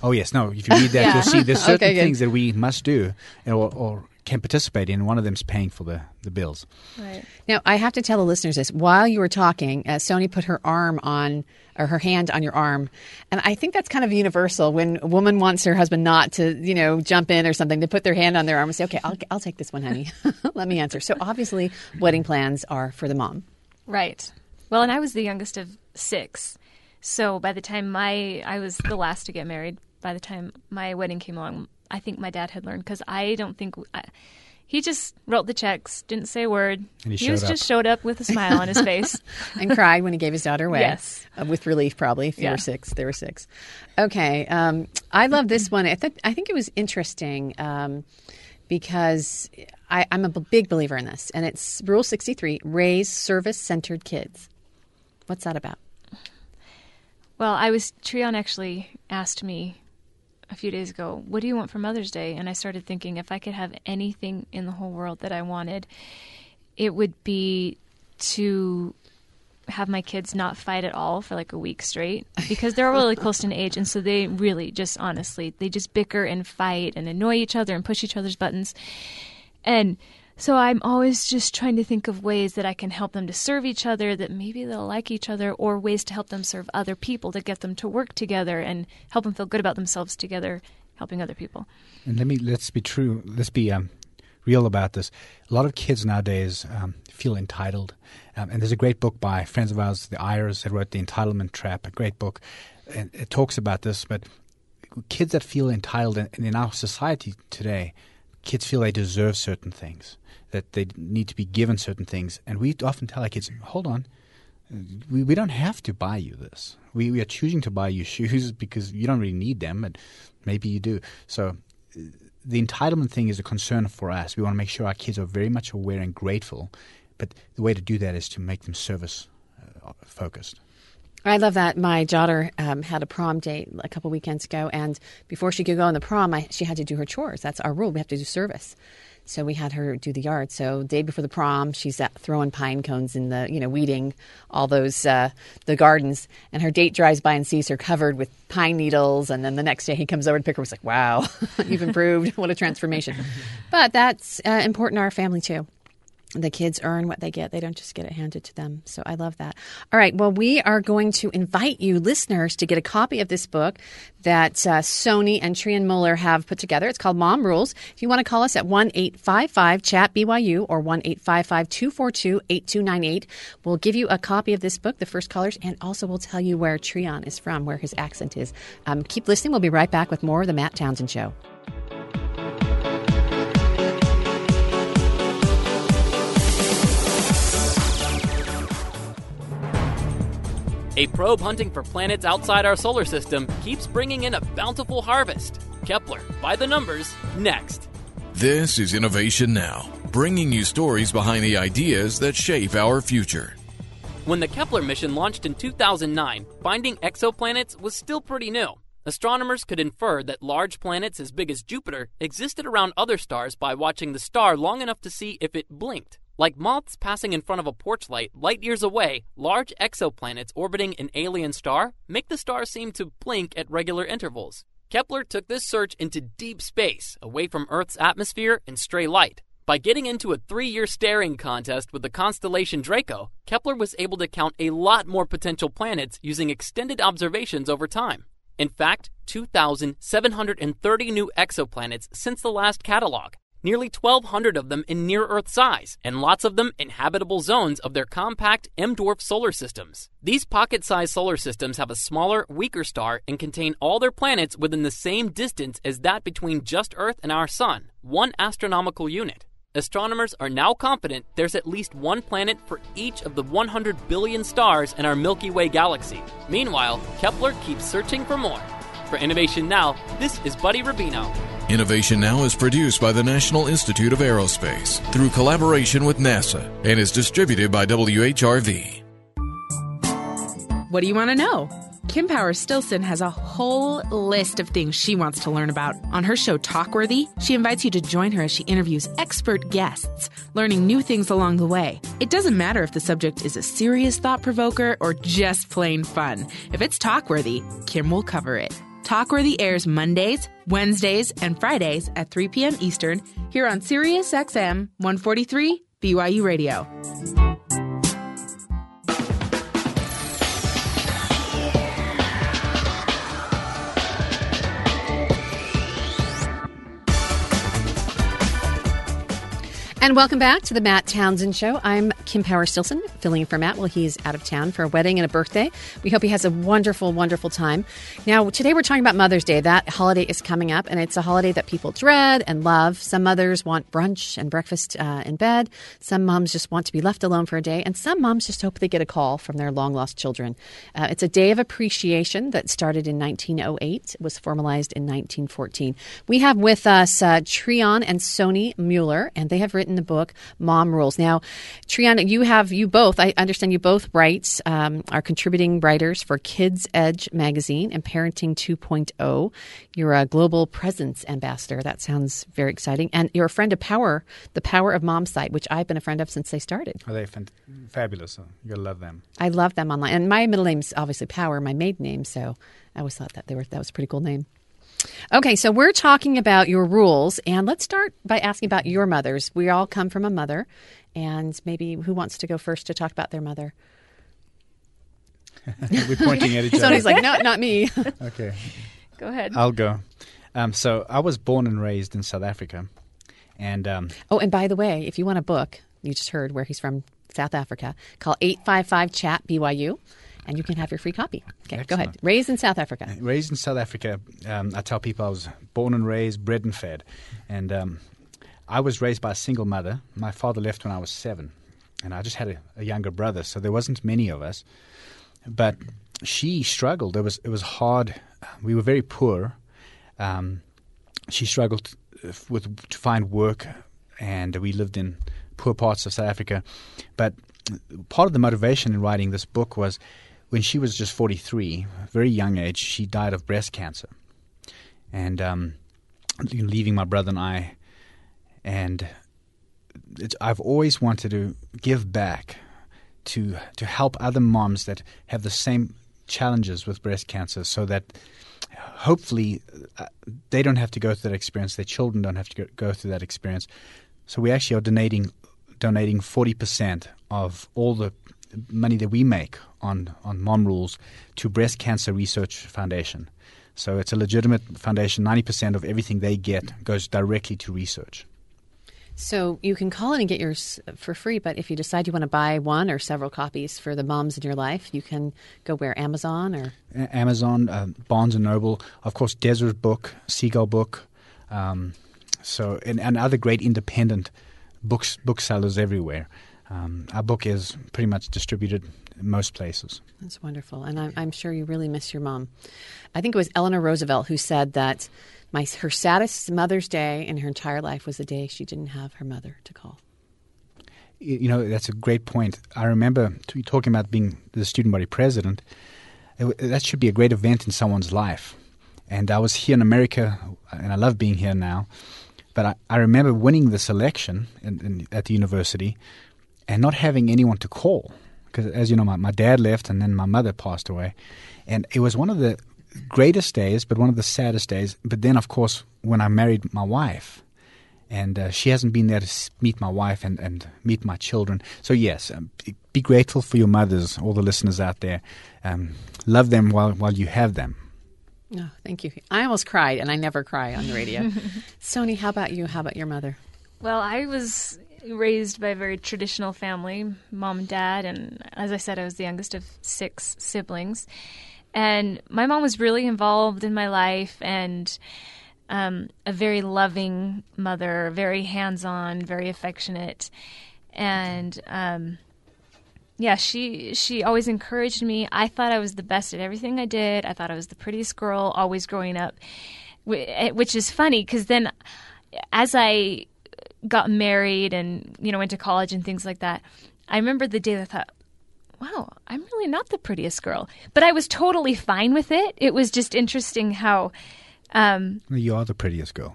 Oh, yes. No, if you read that, you'll see there's certain things that we must do or can participate in. One of them's paying for the bills. Right. Now, I have to tell the listeners this. While you were talking, Sony put her arm on, or her hand on your arm. And I think that's kind of universal when a woman wants her husband not to, you know, jump in or something, to put their hand on their arm and say, okay, I'll take this one, honey. Let me answer. So obviously, wedding plans are for the mom. Right. Well, and I was the youngest of six. So by the time I was the last to get married, by the time my wedding came along, I think my dad had learned, because I don't think he just wrote the checks, didn't say a word. And he just showed up with a smile on his face. And cried when he gave his daughter away. Yes. With relief, probably. If you were six, they were six. Okay. I love this one. I think it was interesting because I'm a big believer in this. And it's Rule 63, raise service-centered kids. What's that about? Well, Treon actually asked me a few days ago, what do you want for Mother's Day? And I started thinking, if I could have anything in the whole world that I wanted, it would be to have my kids not fight at all for like a week straight, because they're really close in age. And so they really just, honestly, they just bicker and fight and annoy each other and push each other's buttons. And so I'm always just trying to think of ways that I can help them to serve each other, that maybe they'll like each other, or ways to help them serve other people, to get them to work together and help them feel good about themselves together, helping other people. And let's be true. Let's be real about this. A lot of kids nowadays feel entitled. And there's a great book by friends of ours, the Ayers, that wrote The Entitlement Trap, a great book. And it talks about this. But kids that feel entitled, and in our society today, kids feel they deserve certain things, that they need to be given certain things. And we often tell our kids, hold on, we don't have to buy you this. We are choosing to buy you shoes because you don't really need them, and maybe you do. So the entitlement thing is a concern for us. We want to make sure our kids are very much aware and grateful, but the way to do that is to make them service-focused. I love that. My daughter had a prom date a couple weekends ago, and before she could go on the prom, she had to do her chores. That's our rule. We have to do service. So we had her do the yard. So day before the prom, she's throwing pine cones in the, weeding all those, the gardens. And her date drives by and sees her covered with pine needles. And then the next day he comes over to pick her up. He's like, wow, you've improved. What a transformation. But that's important to our family, too. The kids earn what they get. They don't just get it handed to them. So I love that. All right. Well, we are going to invite you listeners to get a copy of this book that Sony and Treon Mueller have put together. It's called Mom Rules. If you want to call us at 1-855-CHAT-BYU or 1-855-242-8298, we'll give you a copy of this book, the first callers, and also we'll tell you where Treon is from, where his accent is. Keep listening. We'll be right back with more of The Matt Townsend Show. A probe hunting for planets outside our solar system keeps bringing in a bountiful harvest. Kepler, by the numbers, next. This is Innovation Now, bringing you stories behind the ideas that shape our future. When the Kepler mission launched in 2009, finding exoplanets was still pretty new. Astronomers could infer that large planets as big as Jupiter existed around other stars by watching the star long enough to see if it blinked. Like moths passing in front of a porch light light years away, large exoplanets orbiting an alien star make the star seem to blink at regular intervals. Kepler took this search into deep space, away from Earth's atmosphere and stray light. By getting into a 3-year staring contest with the constellation Draco, Kepler was able to count a lot more potential planets using extended observations over time. In fact, 2,730 new exoplanets since the last catalog. Nearly 1,200 of them in near-Earth size, and lots of them in habitable zones of their compact M-dwarf solar systems. These pocket-sized solar systems have a smaller, weaker star and contain all their planets within the same distance as that between just Earth and our Sun, one astronomical unit. Astronomers are now confident there's at least one planet for each of the 100 billion stars in our Milky Way galaxy. Meanwhile, Kepler keeps searching for more. For Innovation Now, this is Buddy Rubino. Innovation Now is produced by the National Institute of Aerospace through collaboration with NASA and is distributed by WHRV. What do you want to know? Kim Power Stilson has a whole list of things she wants to learn about. On her show, Talkworthy, she invites you to join her as she interviews expert guests, learning new things along the way. It doesn't matter if the subject is a serious thought provoker or just plain fun. If it's talkworthy, Kim will cover it. Talkworthy airs Mondays, Wednesdays, and Fridays at 3 p.m. Eastern here on Sirius XM 143 BYU Radio. And welcome back to the Matt Townsend Show. I'm Kim Power Stilson, filling in for Matt while he's out of town for a wedding and a birthday. We hope he has a wonderful, wonderful time. Now, today we're talking about Mother's Day. That holiday is coming up, and it's a holiday that people dread and love. Some mothers want brunch and breakfast in bed. Some moms just want to be left alone for a day. And some moms just hope they get a call from their long-lost children. It's a day of appreciation that started in 1908, was formalized in 1914. We have with us Treon and Sony Mueller, and they have written the book Mom Rules. Now, Treon, you both write, are contributing writers for Kids Edge magazine and Parenting 2.0. You're a global presence ambassador. That sounds very exciting. And you're a friend of Power, the Power of Mom site, which I've been a friend of since they started. Oh, they're fabulous. You'll love them. I love them online. And my middle name's obviously Power, my maiden name, so I always thought that was a pretty cool name. Okay, so we're talking about your rules, and let's start by asking about your mothers. We all come from a mother, and maybe who wants to go first to talk about their mother? We're pointing at each other. Somebody's like, no, not me. Okay. Go ahead. I'll go. So I was born and raised in South Africa. And and by the way, if you want a book, you just heard where he's from, South Africa, call 855-CHAT-BYU. And you can have your free copy. Okay, excellent. Go ahead. Raised in South Africa. Raised in South Africa. I tell people I was born and raised, bred and fed. And I was raised by a single mother. My father left when I was 7. And I just had a younger brother, so there wasn't many of us. But she struggled. It was hard. We were very poor. She struggled to find work, and we lived in poor parts of South Africa. But part of the motivation in writing this book was, when she was just 43, a very young age, she died of breast cancer. And leaving my brother and I, and I've always wanted to give back to help other moms that have the same challenges with breast cancer, so that hopefully they don't have to go through that experience, their children don't have to go through that experience. So we actually are donating 40% of all the money that we make on Mom Rules to Breast Cancer Research Foundation. So it's a legitimate foundation. 90% of everything they get goes directly to research. So you can call in and get yours for free, but if you decide you want to buy one or several copies for the moms in your life, you can go where? Amazon? Or Amazon, Barnes & Noble, of course, Desert's book, Seagull book, and other great independent booksellers everywhere. Our book is pretty much distributed in most places. That's wonderful. And I'm sure you really miss your mom. I think it was Eleanor Roosevelt who said that her saddest Mother's Day in her entire life was the day she didn't have her mother to call. You know, that's a great point. I remember talking about being the student body president. That should be a great event in someone's life. And I was here in America, and I love being here now. But I remember winning this election at the university, and not having anyone to call, because, as you know, my dad left and then my mother passed away. And it was one of the greatest days, but one of the saddest days. But then, of course, when I married my wife, and she hasn't been there to meet my wife and meet my children. So, yes, be grateful for your mothers, all the listeners out there. Love them while you have them. Oh, thank you. I almost cried, and I never cry on the radio. Sony, how about you? How about your mother? Well, I was raised by a very traditional family, mom and dad, and as I said, I was the youngest of 6 siblings. And my mom was really involved in my life, and a very loving mother, very hands-on, very affectionate. And she always encouraged me. I thought I was the best at everything I did. I thought I was the prettiest girl always growing up, which is funny, because then as I got married and, you know, went to college and things like that, I remember the day that I thought, wow, I'm really not the prettiest girl. But I was totally fine with it. It was just interesting how... you are the prettiest girl.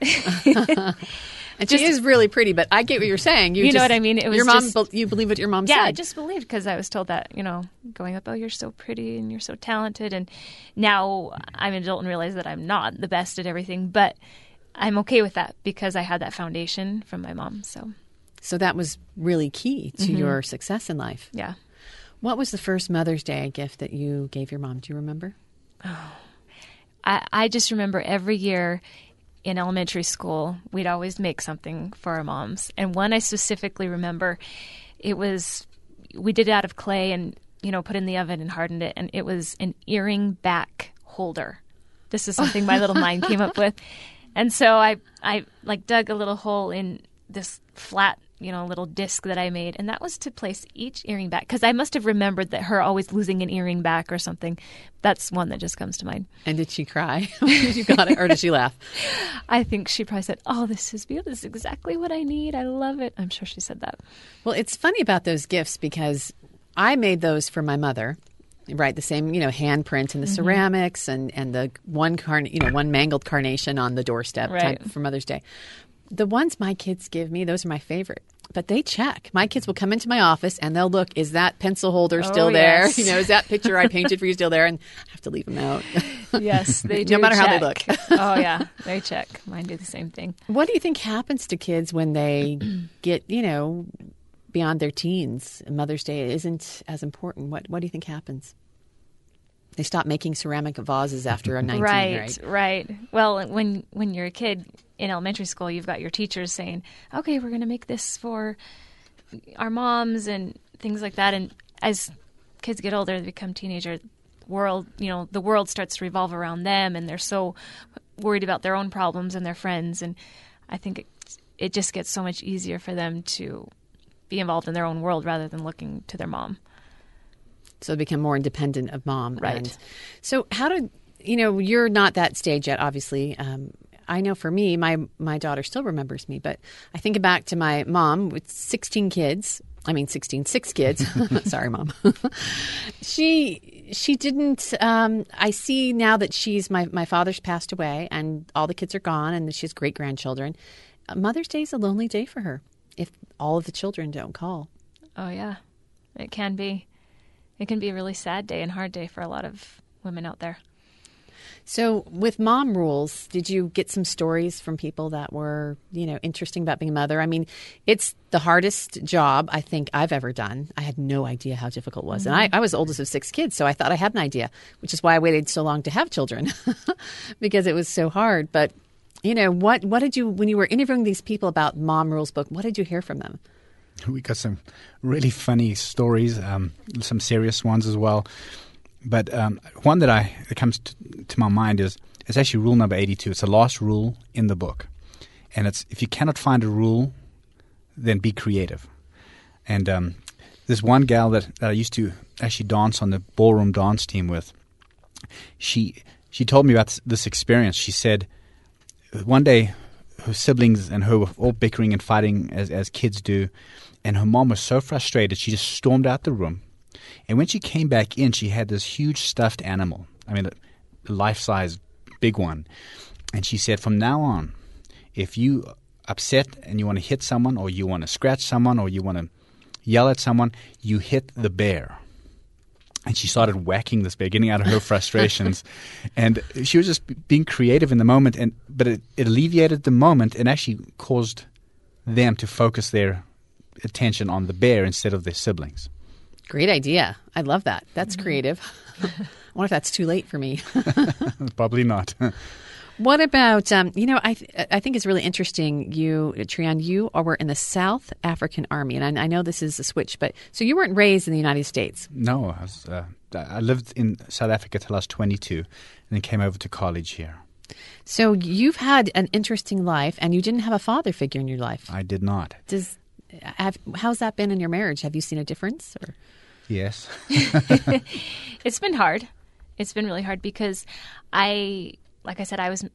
And she is really pretty, but I get what you're saying. You know what I mean? It was your mom. You believe what your mom said. Yeah, I just believed because I was told that, you know, going up, oh, you're so pretty and you're so talented. And now I'm an adult and realize that I'm not the best at everything, but I'm okay with that because I had that foundation from my mom. So that was really key to your success in life. Yeah. What was the first Mother's Day gift that you gave your mom? Do you remember? Oh, I just remember every year in elementary school, we'd always make something for our moms. And one I specifically remember, it was, we did it out of clay and, you know, put in the oven and hardened it. And it was an earring back holder. This is something my little mind came up with. And so I like dug a little hole in this flat, you know, little disc that I made. And that was to place each earring back. Because I must have remembered that her always losing an earring back or something. That's one that just comes to mind. And did she cry when you got it? Or did she laugh? I think she probably said, oh, this is beautiful. This is exactly what I need. I love it. I'm sure she said that. Well, it's funny about those gifts because I made those for my mother. Right, the same, you know, handprint and the ceramics and the one mangled carnation on the doorstep for Mother's Day. The ones my kids give me, those are my favorite. But they check. My kids will come into my office and they'll look, is that pencil holder still there? You know, is that picture I painted for you still there? And I have to leave them out. Yes, they do. No matter how they look. Oh, yeah. They check. Mine do the same thing. What do you think happens to kids when they get, you know, beyond their teens? Mother's Day isn't as important. What do you think happens? They stop making ceramic vases after 19, right? Well, when you're a kid in elementary school, you've got your teachers saying, okay, we're going to make this for our moms and things like that. And as kids get older, they become teenagers. The world starts to revolve around them, and they're so worried about their own problems and their friends. And I think it just gets so much easier for them to be involved in their own world rather than looking to their mom. So they become more independent of mom. Right. And so how did, you're not that stage yet, obviously. I know for me, my daughter still remembers me, but I think back to my mom with 6 kids. Sorry, Mom. She didn't, I see now that she's, my father's passed away and all the kids are gone and she has great-grandchildren. Mother's Day is a lonely day for her if all of the children don't call. Oh, yeah. It can be. It can be a really sad day and hard day for a lot of women out there. So with mom rules, did you get some stories from people that were, interesting about being a mother? I mean, it's the hardest job I think I've ever done. I had no idea how difficult it was. Mm-hmm. And I was the oldest of 6 kids, so I thought I had an idea, which is why I waited so long to have children because it was so hard. But, what did you, when you were interviewing these people about Mom Rules book, what did you hear from them? We got some really funny stories, some serious ones as well. But one that comes to my mind is actually rule number 82. It's the last rule in the book. And it's, if you cannot find a rule, then be creative. And this one gal that I used to actually dance on the ballroom dance team with, she told me about this experience. She said one day her siblings and her were all bickering and fighting as kids do. And her mom was so frustrated, she just stormed out the room. And when she came back in, she had this huge stuffed animal. I mean, a life-size big one. And she said, from now on, if you upset and you want to hit someone or you want to scratch someone or you want to yell at someone, you hit the bear. And she started whacking this bear, getting out of her frustrations. And she was just being creative in the moment. But it alleviated the moment and actually caused them to focus their attention on the bear instead of their siblings. Great idea. I love that. That's creative. I wonder if that's too late for me. Probably not. What about, I think it's really interesting, you, Treon, you were in the South African Army. And I know this is a switch, but so you weren't raised in the United States. No, I lived in South Africa till I was 22 and then came over to college here. So you've had an interesting life and you didn't have a father figure in your life. I did not. How's that been in your marriage? Have you seen a difference? Or? Yes. It's been hard. It's been really hard because like I said, I was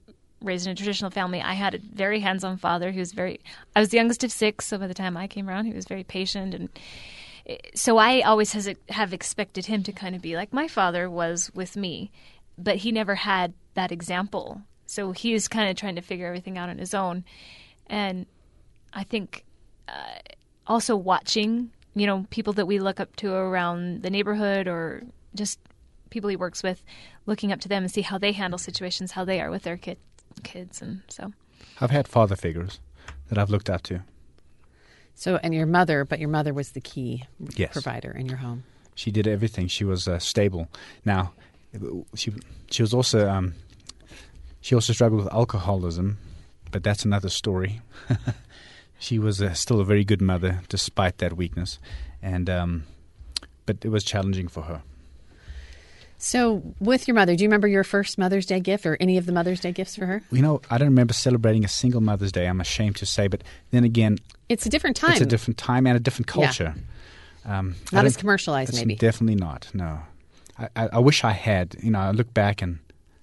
raised in a traditional family. I had a very hands-on father. I was the youngest of 6, so by the time I came around, he was very patient. And so I always have expected him to kind of be like my father was with me, but he never had that example. So he was kind of trying to figure everything out on his own. And I think also watching, you know, people that we look up to around the neighborhood or just people he works with, looking up to them and see how they handle situations, how they are with their kids. And so I've had father figures that I've looked up to. So, and your mother, but your mother was the key provider in your home. She did everything. She was stable. Now, she was also she also struggled with alcoholism, but that's another story. She was still a very good mother despite that weakness, and but it was challenging for her. So with your mother, do you remember your first Mother's Day gift or any of the Mother's Day gifts for her? You know, I don't remember celebrating a single Mother's Day, I'm ashamed to say. But then again, it's a different time. It's a different time and a different culture. Yeah. Not as commercialized, maybe. Definitely not, no. I wish I had. You know, I look back and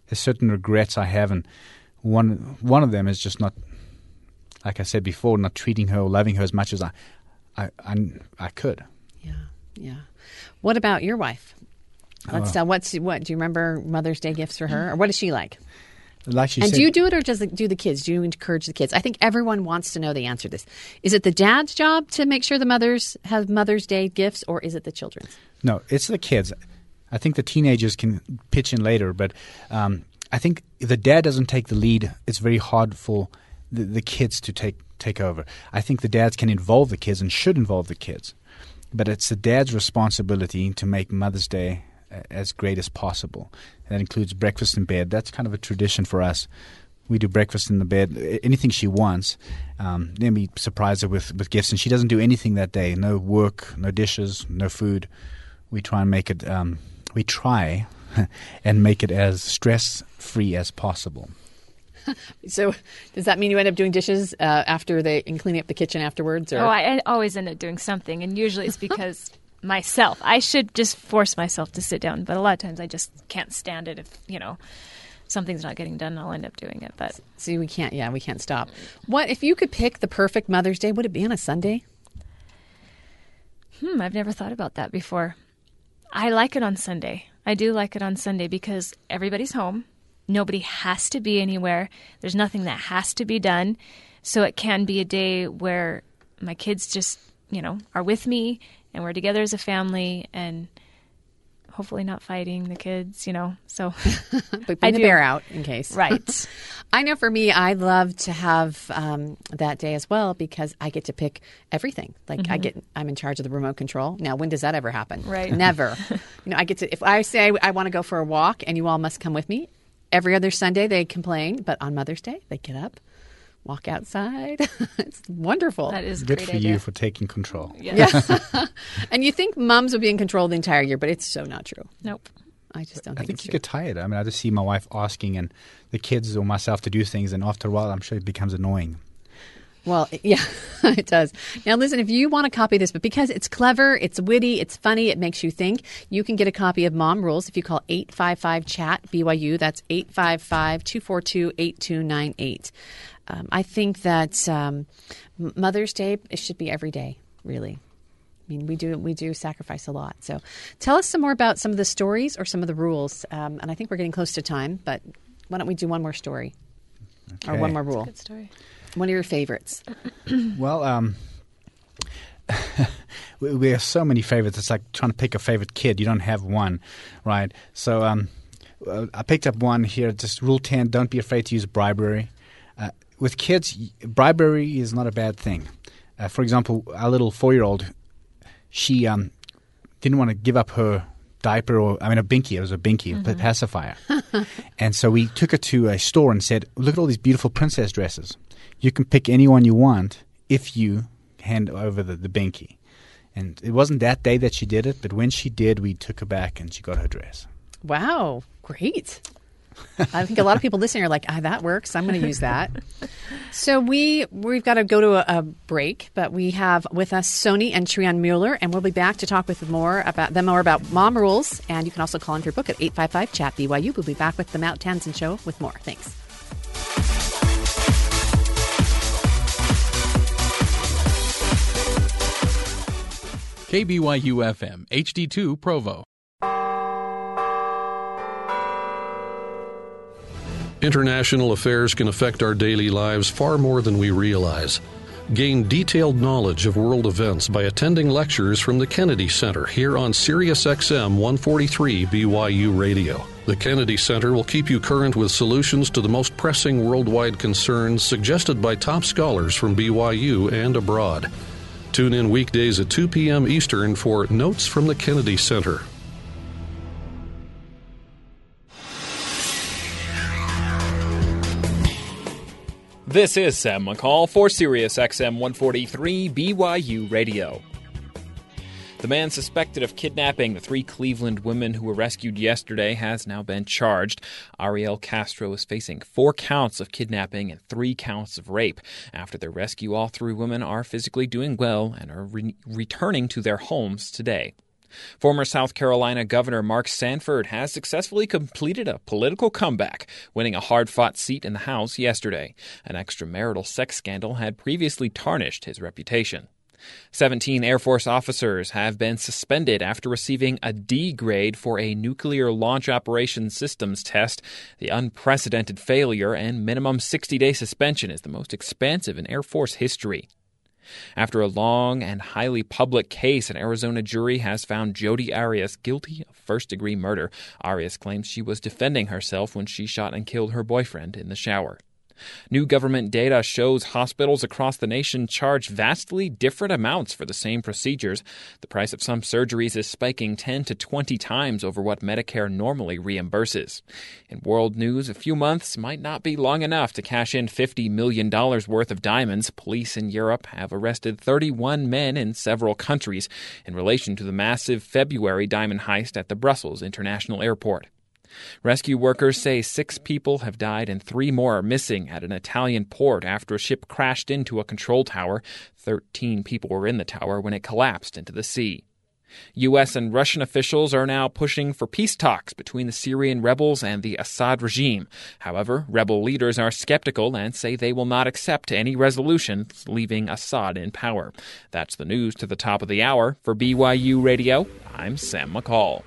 there's certain regrets I have. And one of them is just not, like I said before, not treating her or loving her as much as I could. Yeah, yeah. What about your wife? Let's what do you remember Mother's Day gifts for her, or what is she like? Like she and said, do you do it, or does do the kids? Do you encourage the kids? I think everyone wants to know the answer to this. Is it the dad's job to make sure the mothers have Mother's Day gifts, or is it the children's? No, it's the kids. I think the teenagers can pitch in later, but I think if the dad doesn't take the lead, it's very hard for the kids to take over. I think the dads can involve the kids and should involve the kids, but it's the dad's responsibility to make Mother's Day as great as possible. And that includes breakfast in bed. That's kind of a tradition for us. We do breakfast in the bed, anything she wants. Then we surprise her with gifts. And she doesn't do anything that day. No work, no dishes, no food. We try and make it, as stress-free as possible. So does that mean you end up doing dishes and cleaning up the kitchen afterwards? Or? Oh, I always end up doing something. And usually it's because... myself. I should just force myself to sit down, but a lot of times I just can't stand it. If, you know, something's not getting done, I'll end up doing it. But see, we can't stop. What if you could pick the perfect Mother's Day? Would it be on a Sunday? I've never thought about that before. I like it on Sunday. I do like it on Sunday because everybody's home. Nobody has to be anywhere. There's nothing that has to be done. So it can be a day where my kids just, you know, are with me. And we're together as a family and hopefully not fighting the kids, you know. So but bring the bear out in case. Right. I know for me, I love to have that day as well because I get to pick everything. Like I'm in charge of the remote control. Now, when does that ever happen? Right. Never. You know, I get to, if I say I want to go for a walk and you all must come with me, every other Sunday they complain. But on Mother's Day, they get up. Walk outside. It's wonderful. That is good for you for taking control. Yeah. And you think moms would be in control the entire year, but it's so not true. Nope. I just don't think it's true. I think you get tired. I mean, I just see my wife asking and the kids or myself to do things, and after a while, I'm sure it becomes annoying. Well, yeah, it does. Now, listen, if you want to copy this, but because it's clever, it's witty, it's funny, it makes you think, you can get a copy of Mom Rules if you call 855-CHAT-BYU. That's 855-242-8298. I think that Mother's Day, it should be every day, really. I mean, we do sacrifice a lot. So tell us some more about some of the stories or some of the rules. And I think we're getting close to time, but why don't we do one more story? Okay. Or one more rule. That's a good story. One of your favorites. Well, we have so many favorites. It's like trying to pick a favorite kid. You don't have one, right? So I picked up one here. Just Rule 10, don't be afraid to use bribery. With kids, bribery is not a bad thing. For example, our little 4-year-old, she didn't want to give up her diaper a binky. It was a binky, a pacifier. And so we took her to a store and said, look at all these beautiful princess dresses. You can pick any one you want if you hand over the binky. And it wasn't that day that she did it, but when she did, we took her back and she got her dress. Wow, great. I think a lot of people listening are like, that works. I'm going to use that. So we've got to go to a break, but we have with us Sony and Treon Mueller, and we'll be back to talk with more about Mom Rules. And you can also call in for your book at 855-CHAT-BYU. We'll be back with the Matt Townsend Show with more. Thanks. KBYU-FM, HD2 Provo. International affairs can affect our daily lives far more than we realize. Gain detailed knowledge of world events by attending lectures from the Kennedy Center here on Sirius XM 143 BYU Radio. The Kennedy Center will keep you current with solutions to the most pressing worldwide concerns suggested by top scholars from BYU and abroad. Tune in weekdays at 2 p.m. Eastern for Notes from the Kennedy Center. This is Sam McCall for Sirius XM 143 BYU Radio. The man suspected of kidnapping the three Cleveland women who were rescued yesterday has now been charged. Ariel Castro is facing 4 counts of kidnapping and 3 counts of rape. After their rescue, all 3 women are physically doing well and are returning to their homes today. Former South Carolina Governor Mark Sanford has successfully completed a political comeback, winning a hard-fought seat in the House yesterday. An extramarital sex scandal had previously tarnished his reputation. 17 Air Force officers have been suspended after receiving a D grade for a nuclear launch operations systems test. The unprecedented failure and minimum 60-day suspension is the most expansive in Air Force history. After a long and highly public case, an Arizona jury has found Jodi Arias guilty of first-degree murder. Arias claims she was defending herself when she shot and killed her boyfriend in the shower. New government data shows hospitals across the nation charge vastly different amounts for the same procedures. The price of some surgeries is spiking 10 to 20 times over what Medicare normally reimburses. In world news, a few months might not be long enough to cash in $50 million worth of diamonds. Police in Europe have arrested 31 men in several countries in relation to the massive February diamond heist at the Brussels International Airport. Rescue workers say 6 people have died and 3 more are missing at an Italian port after a ship crashed into a control tower. 13 people were in the tower when it collapsed into the sea. U.S. and Russian officials are now pushing for peace talks between the Syrian rebels and the Assad regime. However, rebel leaders are skeptical and say they will not accept any resolution leaving Assad in power. That's the news to the top of the hour. For BYU Radio, I'm Sam McCall.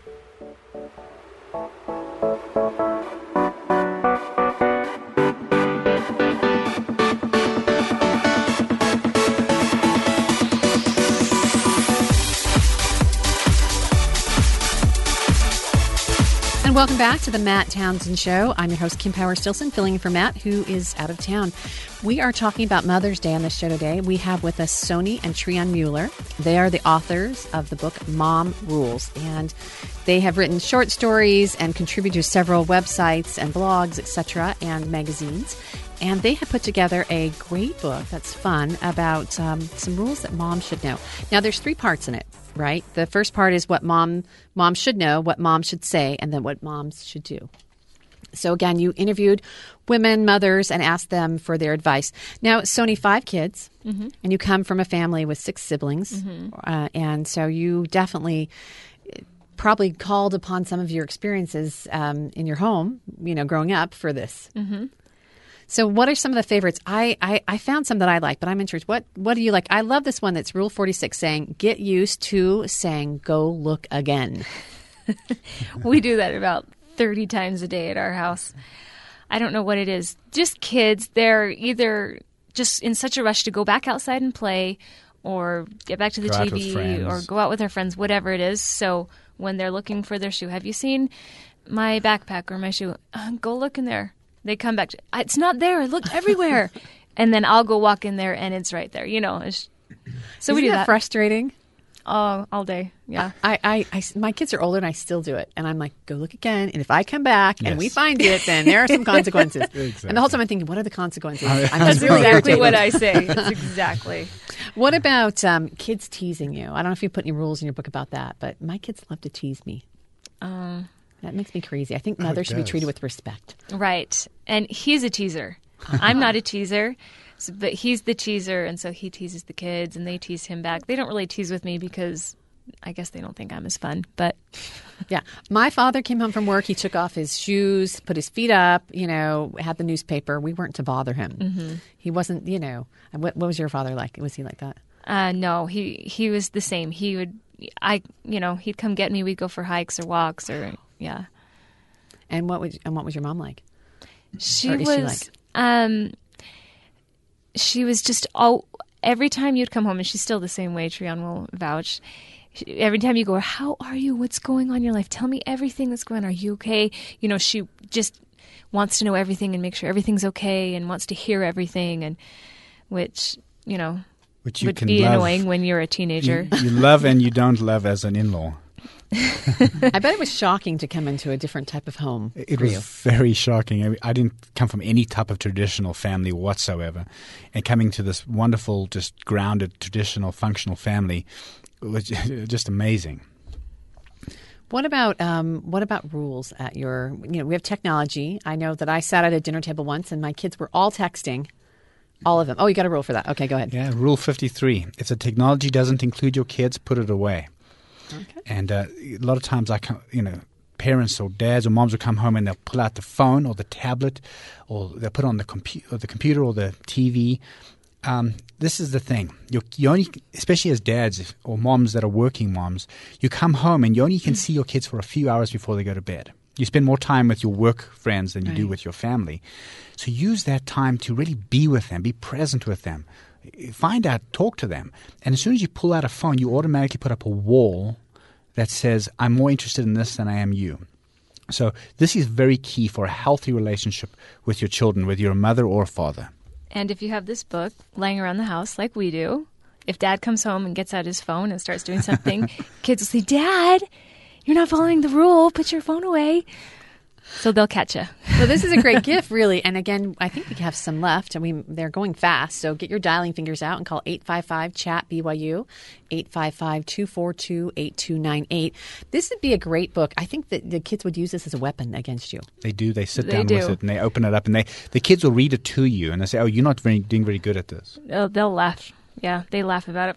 Welcome back to the Matt Townsend Show. I'm your host, Kim Power Stilson, filling in for Matt, who is out of town. We are talking about Mother's Day on this show today. We have with us Sony and Treon Mueller. They are the authors of the book Mom Rules, and they have written short stories and contributed to several websites and blogs, etc., and magazines. And they have put together a great book that's fun about some rules that mom should know. Now, there's 3 parts in it, right? The first part is what mom should know, what mom should say, and then what moms should do. So, again, you interviewed women, mothers, and asked them for their advice. Now, Sony, 5 kids, mm-hmm. and you come from a family with 6 siblings. Mm-hmm. And so you definitely probably called upon some of your experiences in your home, you know, growing up for this. Mm-hmm. So what are some of the favorites? I found some that I like, but I'm interested. What do you like? I love this one that's Rule 46 saying, get used to saying, go look again. We do that about 30 times a day at our house. I don't know what it is. Just kids, they're either just in such a rush to go back outside and play or get back to the TV or go out with their friends, whatever it is. So when they're looking for their shoe, have you seen my backpack or my shoe? Go look in there. They come back to, it's not there. Look everywhere. And then I'll go walk in there and it's right there. You know, so we do that. Frustrating? Oh, all day. Yeah. My kids are older and I still do it. And I'm like, go look again. And if I come back and we find it, then there are some consequences. Exactly. And the whole time I'm thinking, what are the consequences? That's exactly what I say. That's exactly. What about kids teasing you? I don't know if you put any rules in your book about that, but my kids love to tease me. That makes me crazy. I think mothers should be treated with respect. Right. And he's a teaser. I'm not a teaser, but he's the teaser. And so he teases the kids and they tease him back. They don't really tease with me because I guess they don't think I'm as fun. But yeah, my father came home from work. He took off his shoes, put his feet up, you know, had the newspaper. We weren't to bother him. Mm-hmm. He wasn't, you know, what was your father like? Was he like that? No, he was the same. He would, you know, he'd come get me. We'd go for hikes or walks or... Yeah. And what was your mom like? She was like? She was just all every time you'd come home, and she's still the same way, Treon will vouch, every time you go, how are you? What's going on in your life? Tell me everything that's going on. Are you okay? You know, she just wants to know everything and make sure everything's okay and wants to hear everything, and which, you know, which you would be love. Annoying when you're a teenager. You love and you don't love as an in-law. I bet it was shocking to come into a different type of home. It was very shocking. I didn't come from any type of traditional family whatsoever. And coming to this wonderful, just grounded, traditional, functional family was just amazing. What about rules at your, you know, we have technology. I know that I sat at a dinner table once and my kids were all texting. All of them. Oh, you got a rule for that. Okay, go ahead. Yeah, Rule 53. If the technology doesn't include your kids, put it away. Okay. And a lot of times, parents or dads or moms will come home and they'll pull out the phone or the tablet, or they'll put on the computer or the TV. This is the thing. You only, especially as dads or moms that are working moms, you come home and you only can see your kids for a few hours before they go to bed. You spend more time with your work friends than you do with your family. So use that time to really be with them, be present with them. Find out, talk to them. And as soon as you pull out a phone, you automatically put up a wall that says, I'm more interested in this than I am you. So this is very key for a healthy relationship with your children, whether you're a mother or a father. And if you have this book laying around the house like we do, if Dad comes home and gets out his phone and starts doing something, kids will say, Dad, you're not following the rule. Put your phone away. So they'll catch you. Well, this is a great gift, really. And again, I think we have some left. They're going fast. So get your dialing fingers out and call 855-CHAT-BYU, 855-242-8298. This would be a great book. I think that the kids would use this as a weapon against you. They do. They sit down with it and they open it up. And the kids will read it to you. And they say, oh, you're not doing very good at this. Oh, they'll laugh. Yeah, they laugh about it.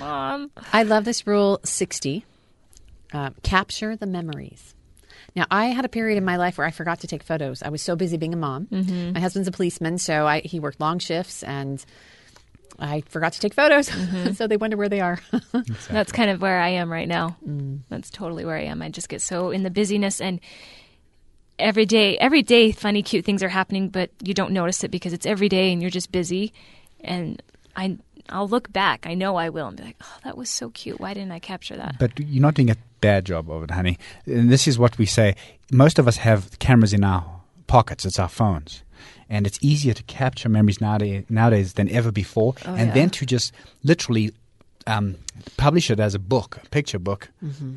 Mom. I love this Rule 60. Capture the memories. Now, I had a period in my life where I forgot to take photos. I was so busy being a mom. Mm-hmm. My husband's a policeman, so he worked long shifts, and I forgot to take photos. Mm-hmm. So they wonder where they are. Exactly. That's kind of where I am right now. Mm. That's totally where I am. I just get so in the busyness, and every day funny, cute things are happening, but you don't notice it because it's every day, and you're just busy. And I'll look back. I know I will, and be like, oh, that was so cute. Why didn't I capture that? But you're not doing a bad job of it, honey. And this is what we say. Most of us have cameras in our pockets. It's our phones. And it's easier to capture memories nowadays than ever before. Oh, and then to just literally publish it as a book, a picture book,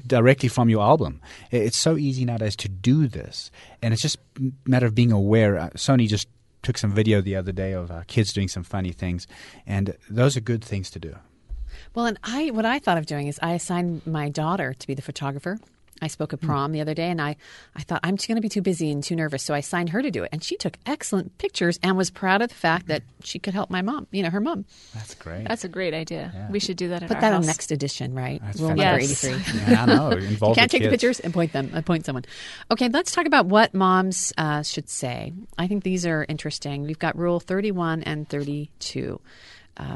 directly from your album. It's so easy nowadays to do this. And it's just a matter of being aware. Sony just took some video the other day of our kids doing some funny things, and those are good things to do. Well, and what I thought of doing is I assigned my daughter to be the photographer. I spoke at prom the other day, and I thought I'm going to be too busy and too nervous, so I assigned her to do it. And she took excellent pictures and was proud of the fact that she could help my mom, her mom. That's great. That's a great idea. Yeah. We should do that at our house. Put that on next edition, right? That's Rule number 83. Yeah, I know. Involve you can't take the pictures and point them. Point someone. Okay, let's talk about what moms should say. I think these are interesting. We've got Rule 31 and 32.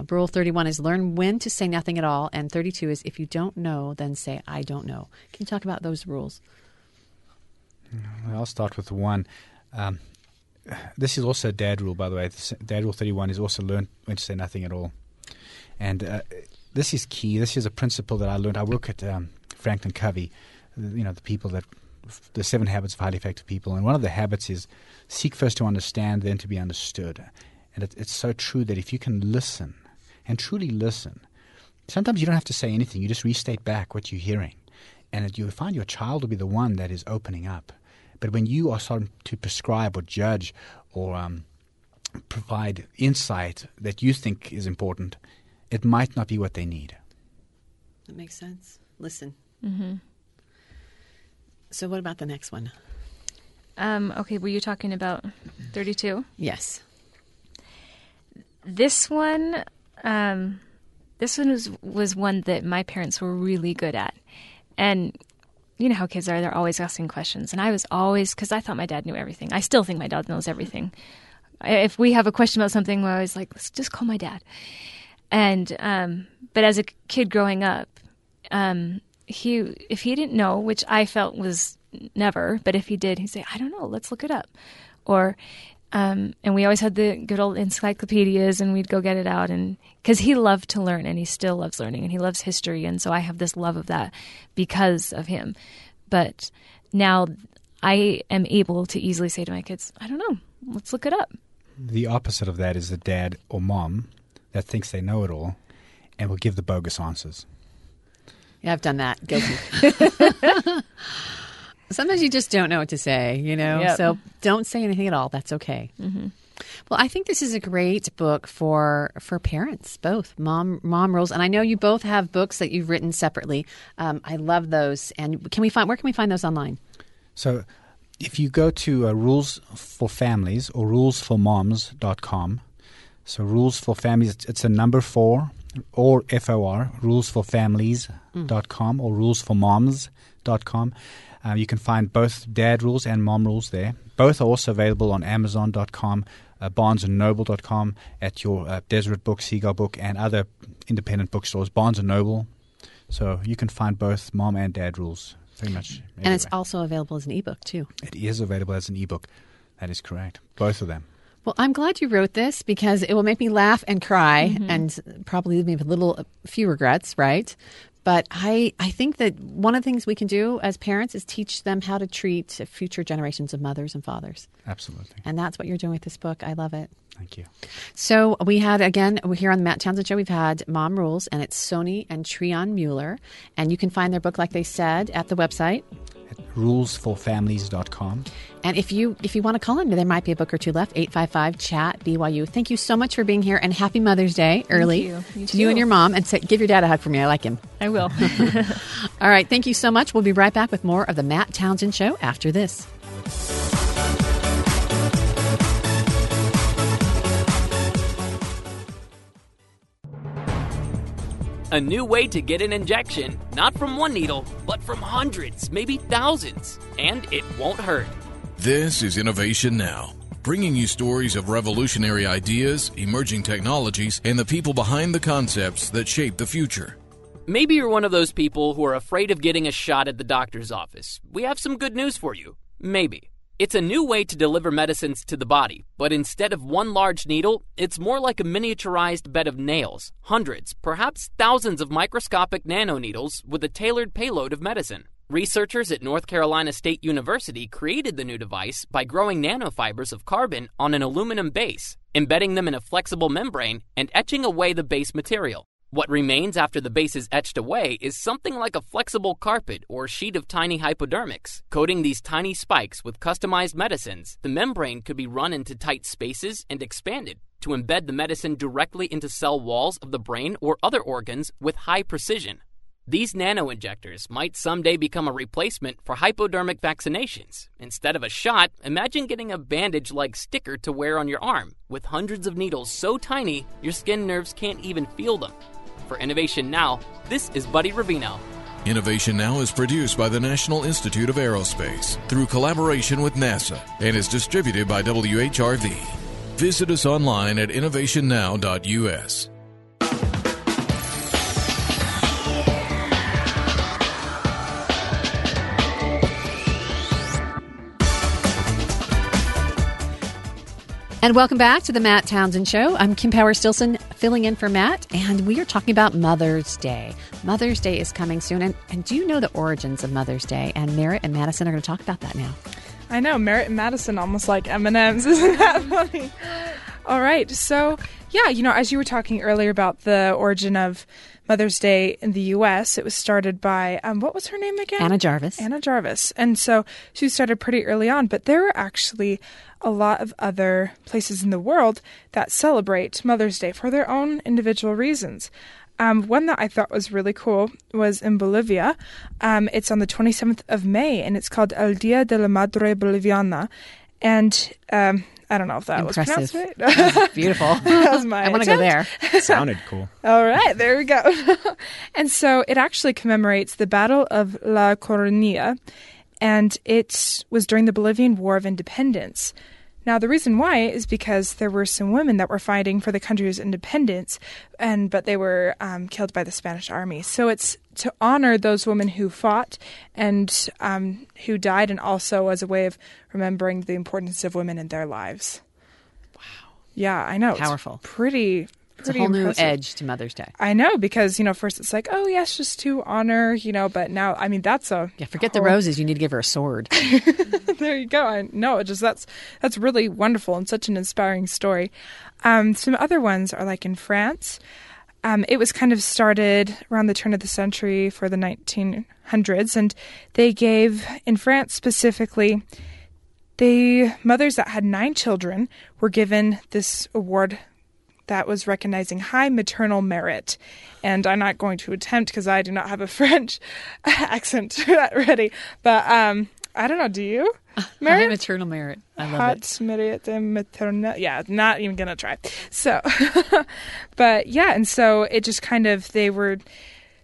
Rule 31 is learn when to say nothing at all, and 32 is if you don't know, then say, I don't know. Can you talk about those rules? I'll start with one. This is also a dad rule, by the way. Dad Rule 31 is also learn when to say nothing at all. And this is key. This is a principle that I learned. I work at Franklin Covey, the 7 habits of highly effective people. And one of the habits is seek first to understand, then to be understood. And it's so true that if you can listen and truly listen, sometimes you don't have to say anything. You just restate back what you're hearing. And you'll find your child will be the one that is opening up. But when you are starting to prescribe or judge or provide insight that you think is important, it might not be what they need. That makes sense. Listen. Mm-hmm. So what about the next one? Okay, were you talking about 32? Yes. This one was one that my parents were really good at. And you know how kids are. They're always asking questions. And I was always – because I thought my dad knew everything. I still think my dad knows everything. If we have a question about something, we're always like, let's just call my dad. And but as a kid growing up, if he didn't know, which I felt was never, but if he did, he'd say, I don't know. Let's look it up. Or – And we always had the good old encyclopedias, and we'd go get it out. And because he loved to learn, and he still loves learning, and he loves history. And so I have this love of that because of him. But now I am able to easily say to my kids, I don't know, let's look it up. The opposite of that is the dad or mom that thinks they know it all and will give the bogus answers. Yeah, I've done that. Guilty. Sometimes you just don't know what to say, you know? Yep. So don't say anything at all. That's okay. Mm-hmm. Well, I think this is a great book for parents, both mom rules. And I know you both have books that you've written separately. I love those. And where can we find those online? So if you go to Rules for Families or rulesformoms.com, so Rules for Families, it's a number 4 or FOR, rulesforfamilies.com or rulesformoms.com. You can find both dad rules and mom rules there. Both are also available on Amazon.com, BarnesandNoble.com, at your Deseret Book, Seagull Book, and other independent bookstores, Barnes & Noble. So you can find both mom and dad rules pretty much everywhere. And it's also available as an ebook, too. It is available as an ebook. That is correct. Both of them. Well, I'm glad you wrote this because it will make me laugh and cry and probably leave me with a few regrets, right? But I think that one of the things we can do as parents is teach them how to treat future generations of mothers and fathers. Absolutely. And that's what you're doing with this book. I love it. Thank you. So we're here on the Matt Townsend Show, we've had Mom Rules, and it's Sony and Treon Mueller. And you can find their book, like they said, at the website. At rulesforfamilies.com. And if you want to call in, there might be a book or two left, 855-CHAT-BYU. Thank you so much for being here, and happy Mother's Day early to you and your mom. And give your dad a hug for me. I like him. I will. All right. Thank you so much. We'll be right back with more of the Matt Townsend Show after this. A new way to get an injection, not from one needle, but from hundreds, maybe thousands, and it won't hurt. This is Innovation Now, bringing you stories of revolutionary ideas, emerging technologies, and the people behind the concepts that shape the future. Maybe you're one of those people who are afraid of getting a shot at the doctor's office. We have some good news for you. Maybe. It's a new way to deliver medicines to the body, but instead of one large needle, it's more like a miniaturized bed of nails, hundreds, perhaps thousands of microscopic nanoneedles with a tailored payload of medicine. Researchers at North Carolina State University created the new device by growing nanofibers of carbon on an aluminum base, embedding them in a flexible membrane, and etching away the base material. What remains after the base is etched away is something like a flexible carpet or sheet of tiny hypodermics. Coating these tiny spikes with customized medicines, the membrane could be run into tight spaces and expanded to embed the medicine directly into cell walls of the brain or other organs with high precision. These nanoinjectors might someday become a replacement for hypodermic vaccinations. Instead of a shot, imagine getting a bandage-like sticker to wear on your arm with hundreds of needles so tiny your skin nerves can't even feel them. For Innovation Now, this is Buddy Rubino. Innovation Now is produced by the National Institute of Aerospace through collaboration with NASA and is distributed by WHRV. Visit us online at innovationnow.us. And welcome back to the Matt Townsend Show. I'm Kim Power Stilson, filling in for Matt, and we are talking about Mother's Day. Mother's Day is coming soon, and do you know the origins of Mother's Day? And Merritt and Madison are going to talk about that now. I know, Merritt and Madison, almost like M&Ms. Isn't that funny? All right, so as you were talking earlier about the origin of Mother's Day in the U.S., it was started by, what was her name again? Anna Jarvis. And so she started pretty early on, but there were actually a lot of other places in the world that celebrate Mother's Day for their own individual reasons. One that I thought was really cool was in Bolivia. It's on the 27th of May, and it's called El Dia de la Madre Boliviana. And I don't know if that was pronounced right. That was beautiful. That was my I want to go there. Sounded cool. All right, there we go. And so it actually commemorates the Battle of La Coronilla, and it was during the Bolivian War of Independence. Now, the reason why is because there were some women that were fighting for the country's independence, but they were killed by the Spanish army. So it's to honor those women who fought and who died, and also as a way of remembering the importance of women in their lives. Yeah, I know. Powerful. It's pretty it's a whole impressive new edge to Mother's Day. I know, because, you know, first it's like, oh, yes, just to honor, you know, but now, I mean, that's a... Yeah, forget the roses. You need to give her a sword. There you go. I know. It just, that's really wonderful and such an inspiring story. Some other ones are like in France. It was kind of started around the turn of the century for the 1900s, and they gave, in France specifically, the mothers that had 9 children were given this award that was recognizing high maternal merit. And I'm not going to attempt because I do not have a French accent ready. But I don't know, do you? Merit? High maternal merit. I love it. Merit and maternal. Yeah, not even going to try. So, but yeah, and so it just kind of, it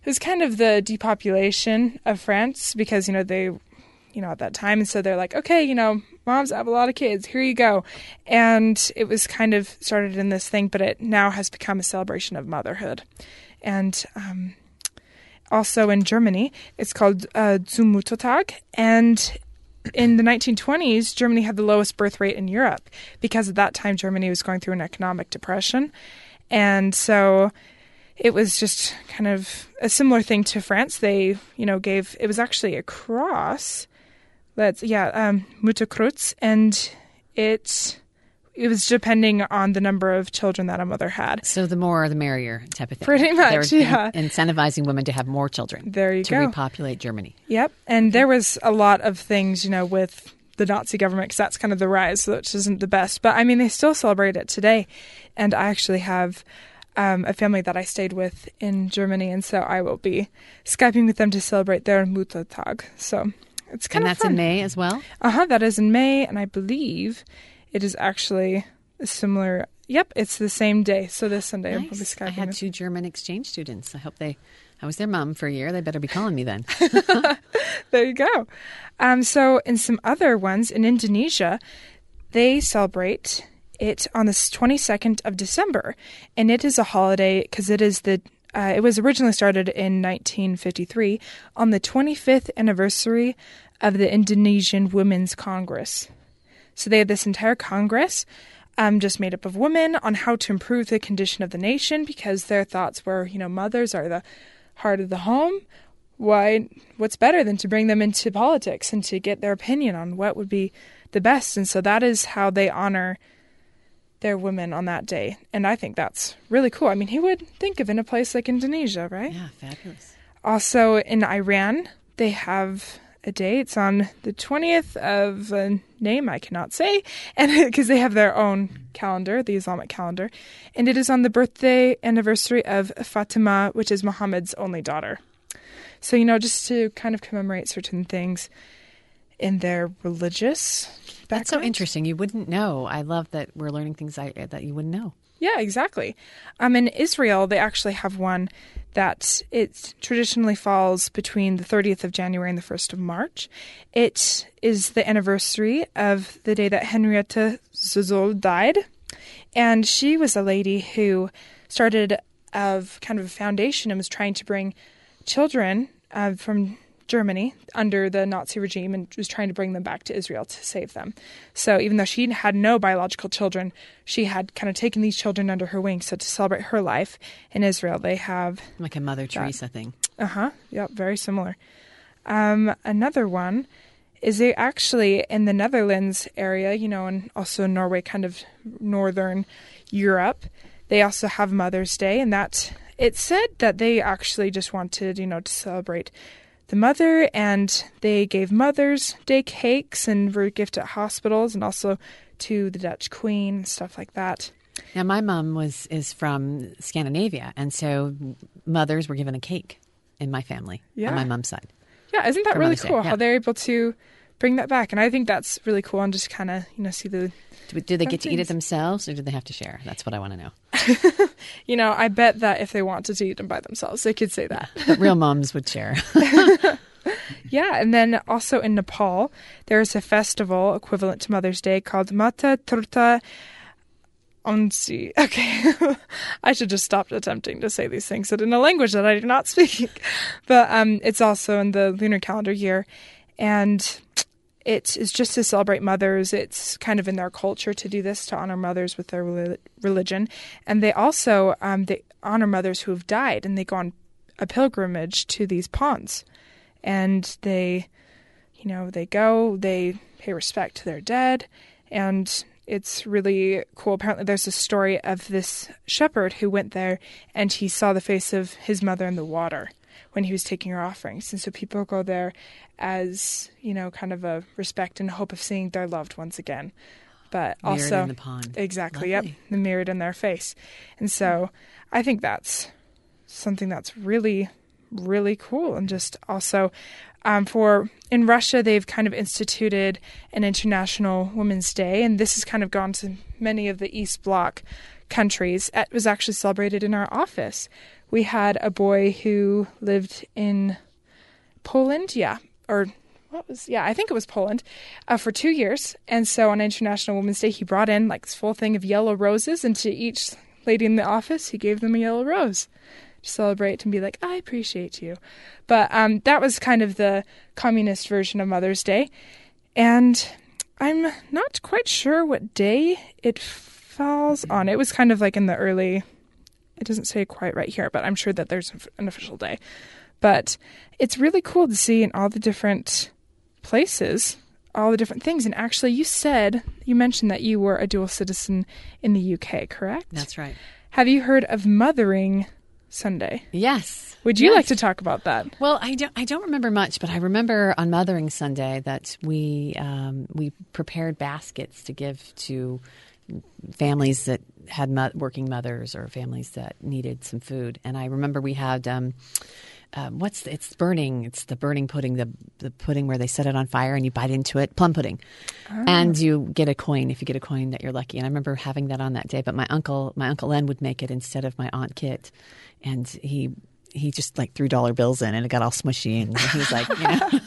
was kind of the depopulation of France because, you know, at that time. And so they're like, okay, you know, moms have a lot of kids. Here you go. And it was kind of started in this thing, but it now has become a celebration of motherhood. And also in Germany, it's called Zum Muttertag. And in the 1920s, Germany had the lowest birth rate in Europe because at that time, Germany was going through an economic depression. And so it was just kind of a similar thing to France. They, you know, gave, it was actually a cross. Mutterkreuz, and it was depending on the number of children that a mother had. So the more, the merrier type of thing. Pretty much, yeah. Incentivizing women to have more children. There you go. To repopulate Germany. Yep, and there was a lot of things, you know, with the Nazi government, because that's kind of the rise, which isn't the best. But, I mean, they still celebrate it today, and I actually have... a family that I stayed with in Germany, and so I will be Skyping with them to celebrate their Muttertag. So it's kind of fun. And that's in May as well? That is in May, and I believe it is actually a similar... Yep, it's the same day. So this Sunday nice. I'm probably Skyping. I had 2 German exchange students. I hope I was their mom for a year. They better be calling me then. There you go. So in some other ones, in Indonesia, they celebrate... it on the 22nd of December, and it is a holiday because it is the it was originally started in 1953 on the 25th anniversary of the Indonesian Women's Congress. So they had this entire Congress just made up of women on how to improve the condition of the nation because their thoughts were, you know, mothers are the heart of the home. What's better than to bring them into politics and to get their opinion on what would be the best? And so that is how they honor their women on that day. And I think that's really cool. I mean, who would think of in a place like Indonesia, right? Yeah, fabulous. Also in Iran, they have a day. It's on the 20th of a name I cannot say, and because they have their own calendar, the Islamic calendar. And it is on the birthday anniversary of Fatima, which is Muhammad's only daughter. So, you know, just to kind of commemorate certain things in their religious background. That's so interesting. You wouldn't know. I love that we're learning things that you wouldn't know. Yeah, exactly. In Israel, they actually have one that it traditionally falls between the 30th of January and the 1st of March. It is the anniversary of the day that Henrietta Zozol died. And she was a lady who started of kind of a foundation and was trying to bring children from Germany under the Nazi regime and was trying to bring them back to Israel to save them. So even though she had no biological children, she had kind of taken these children under her wing. So to celebrate her life in Israel, they have... like a Mother Teresa thing. Yep, very similar. Another one is they actually, in the Netherlands area, you know, and also Norway, kind of northern Europe, they also have Mother's Day. And that it's said that they actually just wanted, you know, to celebrate the mother, and they gave Mother's Day cakes and were gifted at hospitals and also to the Dutch Queen and stuff like that. Now, my mom is from Scandinavia, and so mothers were given a cake in my family, on my mom's side. Yeah, isn't that really cool how they're able to bring that back? And I think that's really cool and just kind of, you know, see the... Do they get to eat it themselves or do they have to share? That's what I want to know. You know, I bet that if they wanted to eat them by themselves, they could say that. But real moms would share. Yeah. And then also in Nepal, there's a festival equivalent to Mother's Day called Mata Turta Onsi. Okay. I should just stop attempting to say these things in a language that I do not speak. But it's also in the lunar calendar year. And It is just to celebrate mothers. It's kind of in their culture to do this, to honor mothers with their religion. And they also they honor mothers who have died, and they go on a pilgrimage to these ponds. And they, you know, they go, they pay respect to their dead, and it's really cool. Apparently there's a story of this shepherd who went there and he saw the face of his mother in the water when he was taking her offerings. And so people go there as, you know, kind of a respect and hope of seeing their loved ones again. But mirrored also in the pond. Exactly. Lovely. Yep. The mirrored in their face. And so I think that's something that's really, really cool. And just also in Russia, they've kind of instituted an International Women's Day. And this has kind of gone to many of the East Bloc countries. It was actually celebrated in our office. We had a boy who lived in Poland, I think it was Poland, for 2 years. And so on International Women's Day, he brought in like this full thing of yellow roses, and to each lady in the office, he gave them a yellow rose to celebrate and be like, I appreciate you. But that was kind of the communist version of Mother's Day. And I'm not quite sure what day it falls on. It was kind of like in the early... It doesn't say quite right here, but I'm sure that there's an official day. But it's really cool to see in all the different places, all the different things. And actually, you mentioned that you were a dual citizen in the UK, correct? That's right. Have you heard of Mothering Sunday? Yes. Would you like to talk about that? Well, I don't remember much, but I remember on Mothering Sunday that we prepared baskets to give to families that had working mothers or families that needed some food. And I remember we had the burning pudding, the pudding where they set it on fire and you bite into it, plum pudding. Oh. And you get a coin. If you get a coin, that you're lucky. And I remember having that on that day, but my uncle Len would make it instead of my Aunt Kit. And he just like threw $bills in and it got all smushy and he was like, you know.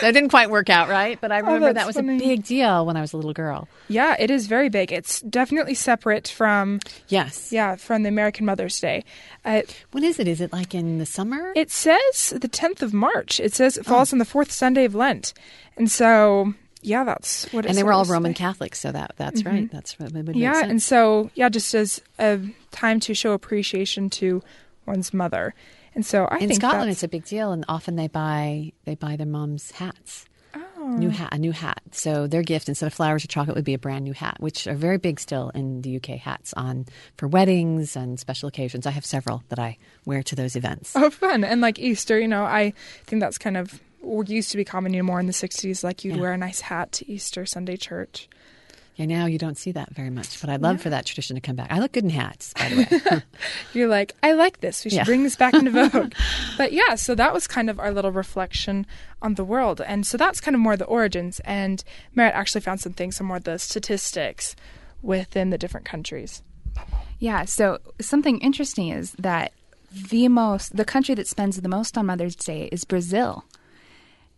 So it didn't quite work out right, but I remember that was funny. A big deal when I was a little girl. Yeah, it is very big. It's definitely separate from from the American Mother's Day. When is it? Is it like in the summer? It says the 10th of March. It says it falls on the fourth Sunday of Lent. And so... Yeah, that's what it is. And they were all Roman Catholics, so that's mm-hmm. right. That's what it would make sense. Yeah, and so, just as a time to show appreciation to one's mother. And so I think in Scotland, it's a big deal, and often they buy their mom's hats. Oh. A new hat. So their gift, instead of flowers or chocolate, would be a brand new hat, which are very big still in the UK, hats on for weddings and special occasions. I have several that I wear to those events. Oh, fun. And like Easter, I think that's kind of... used to be common more in the 60s, like you'd wear a nice hat to Easter Sunday church. Yeah, now you don't see that very much, but I'd love for that tradition to come back. I look good in hats, by the way. You're like, I like this. We should bring this back into vogue. But so that was kind of our little reflection on the world. And so that's kind of more the origins. And Merritt actually found some more of the statistics within the different countries. Yeah, so something interesting is that the country that spends the most on Mother's Day is Brazil.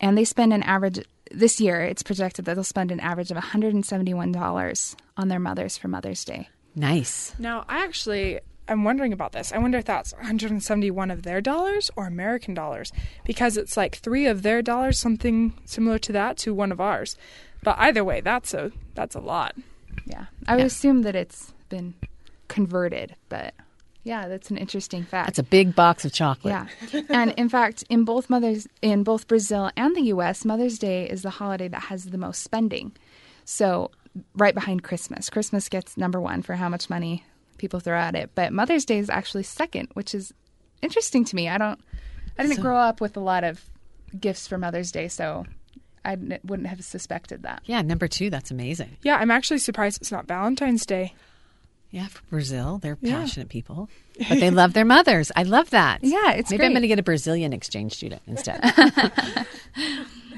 And they spend an average, this year it's projected that they'll spend an average of $171 on their mothers for Mother's Day. Nice. Now, I'm wondering about this. I wonder if that's 171 of their dollars or American dollars, because it's like 3 of their dollars, something similar to that, to 1 of ours. But either way, that's a lot. Yeah. I would assume that it's been converted, but... Yeah, that's an interesting fact. That's a big box of chocolate. Yeah. And in fact, in both Brazil and the U.S., Mother's Day is the holiday that has the most spending. So right behind Christmas. Christmas gets number 1 for how much money people throw at it. But Mother's Day is actually second, which is interesting to me. I didn't grow up with a lot of gifts for Mother's Day, so I wouldn't have suspected that. Yeah, number 2, that's amazing. Yeah, I'm actually surprised it's not Valentine's Day. Yeah, for Brazil, they're passionate people, but they love their mothers. I love that. Yeah, it's great. I'm going to get a Brazilian exchange student instead.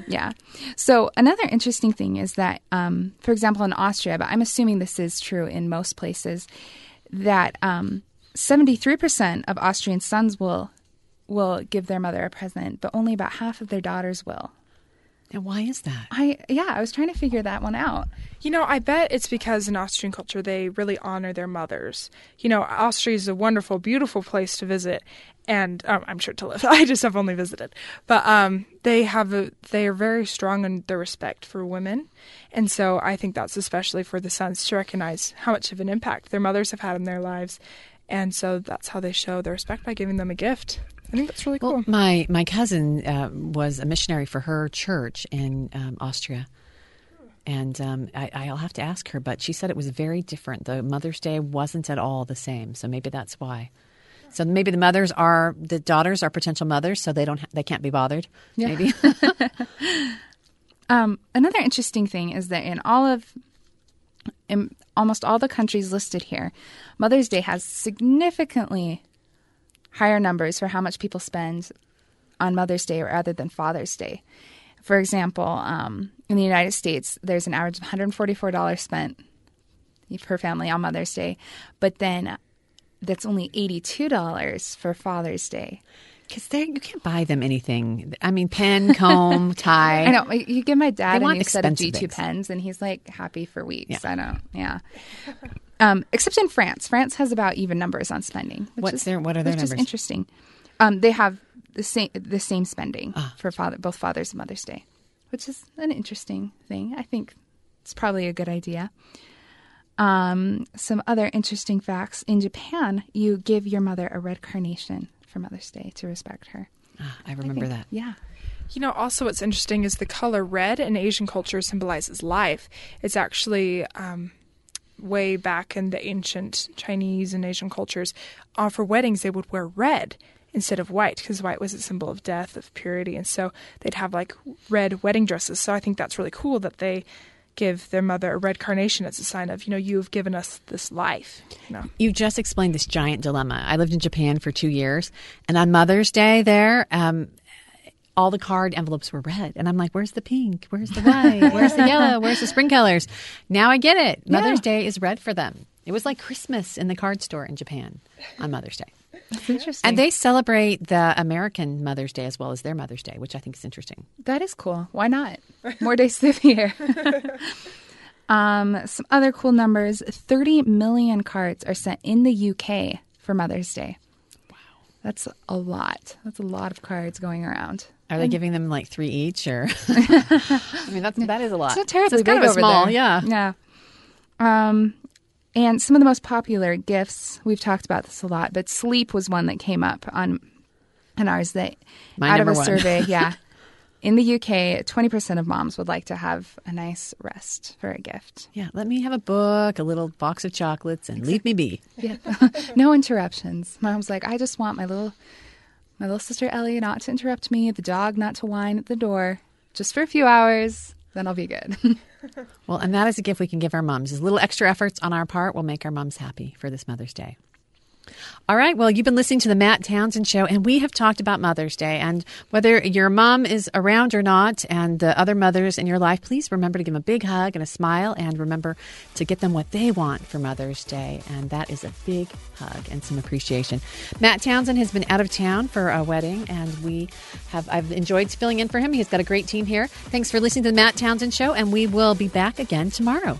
Yeah. So another interesting thing is that, for example, in Austria, but I'm assuming this is true in most places, that 73% of Austrian sons will give their mother a present, but only about half of their daughters will. And why is that? I was trying to figure that one out. You know, I bet it's because in Austrian culture, they really honor their mothers. You know, Austria is a wonderful, beautiful place to visit. And I'm sure to live. I just have only visited. But they are very strong in their respect for women. And so I think that's especially for the sons to recognize how much of an impact their mothers have had in their lives. And so that's how they show their respect, by giving them a gift. I think that's really cool. Well, my cousin was a missionary for her church in Austria. And I'll have to ask her, but she said it was very different. The Mother's Day wasn't at all the same. So maybe that's why. So maybe the daughters are potential mothers, so they can't be bothered, maybe. Another interesting thing is that in almost all the countries listed here, Mother's Day has significantly higher numbers for how much people spend on Mother's Day rather than Father's Day. For example, in the United States, there's an average of $144 spent per family on Mother's Day, but then that's only $82 for Father's Day. Because you can't buy them anything. I mean, pen, comb, tie. I know. You give my dad a new set of G2 pens, and he's, like, happy for weeks. Yeah. Except in France. France has about even numbers on spending. What are their numbers? Which is interesting. They have the same spending for both Father's and Mother's Day, which is an interesting thing. I think it's probably a good idea. Some other interesting facts. In Japan, you give your mother a red carnation for Mother's Day to respect her. I remember that. Yeah. You know, also what's interesting is the color red in Asian culture symbolizes life. It's actually way back in the ancient Chinese and Asian cultures, for weddings, they would wear red instead of white, because white was a symbol of death, of purity. And so they'd have like red wedding dresses. So I think that's really cool that they give their mother a red carnation as a sign of, you know, you've given us this life. You know? You just explained this giant dilemma. I lived in Japan for 2 years, and on Mother's Day there, all the card envelopes were red. And I'm like, where's the pink? Where's the white? Where's the yellow? Where's the spring colors? Now I get it. Mother's Day is red for them. It was like Christmas in the card store in Japan on Mother's Day. That's interesting. And they celebrate the American Mother's Day as well as their Mother's Day, which I think is interesting. That is cool. Why not? More days to the year. Some other cool numbers. 30 million cards are sent in the UK for Mother's Day. Wow. That's a lot. That's a lot of cards going around. Are they giving them like 3 each? Or I mean, that is a lot. It's not terribly big kind of over small, there. Yeah. And some of the most popular gifts, we've talked about this a lot, but sleep was one that came up on ours. That out of a survey, in the UK, 20% of moms would like to have a nice rest for a gift. Yeah, let me have a book, a little box of chocolates, and leave me be. Yeah, no interruptions. Mom's like, I just want my little sister Ellie not to interrupt me, the dog not to whine at the door, just for a few hours. Then I'll be good. Well, and that is a gift we can give our moms. Is little extra efforts on our part will make our moms happy for this Mother's Day. All right. Well, you've been listening to the Matt Townsend Show, and we have talked about Mother's Day. And whether your mom is around or not, and the other mothers in your life, please remember to give them a big hug and a smile, and remember to get them what they want for Mother's Day. And that is a big hug and some appreciation. Matt Townsend has been out of town for a wedding, and I've enjoyed filling in for him. He's got a great team here. Thanks for listening to the Matt Townsend Show, and we will be back again tomorrow.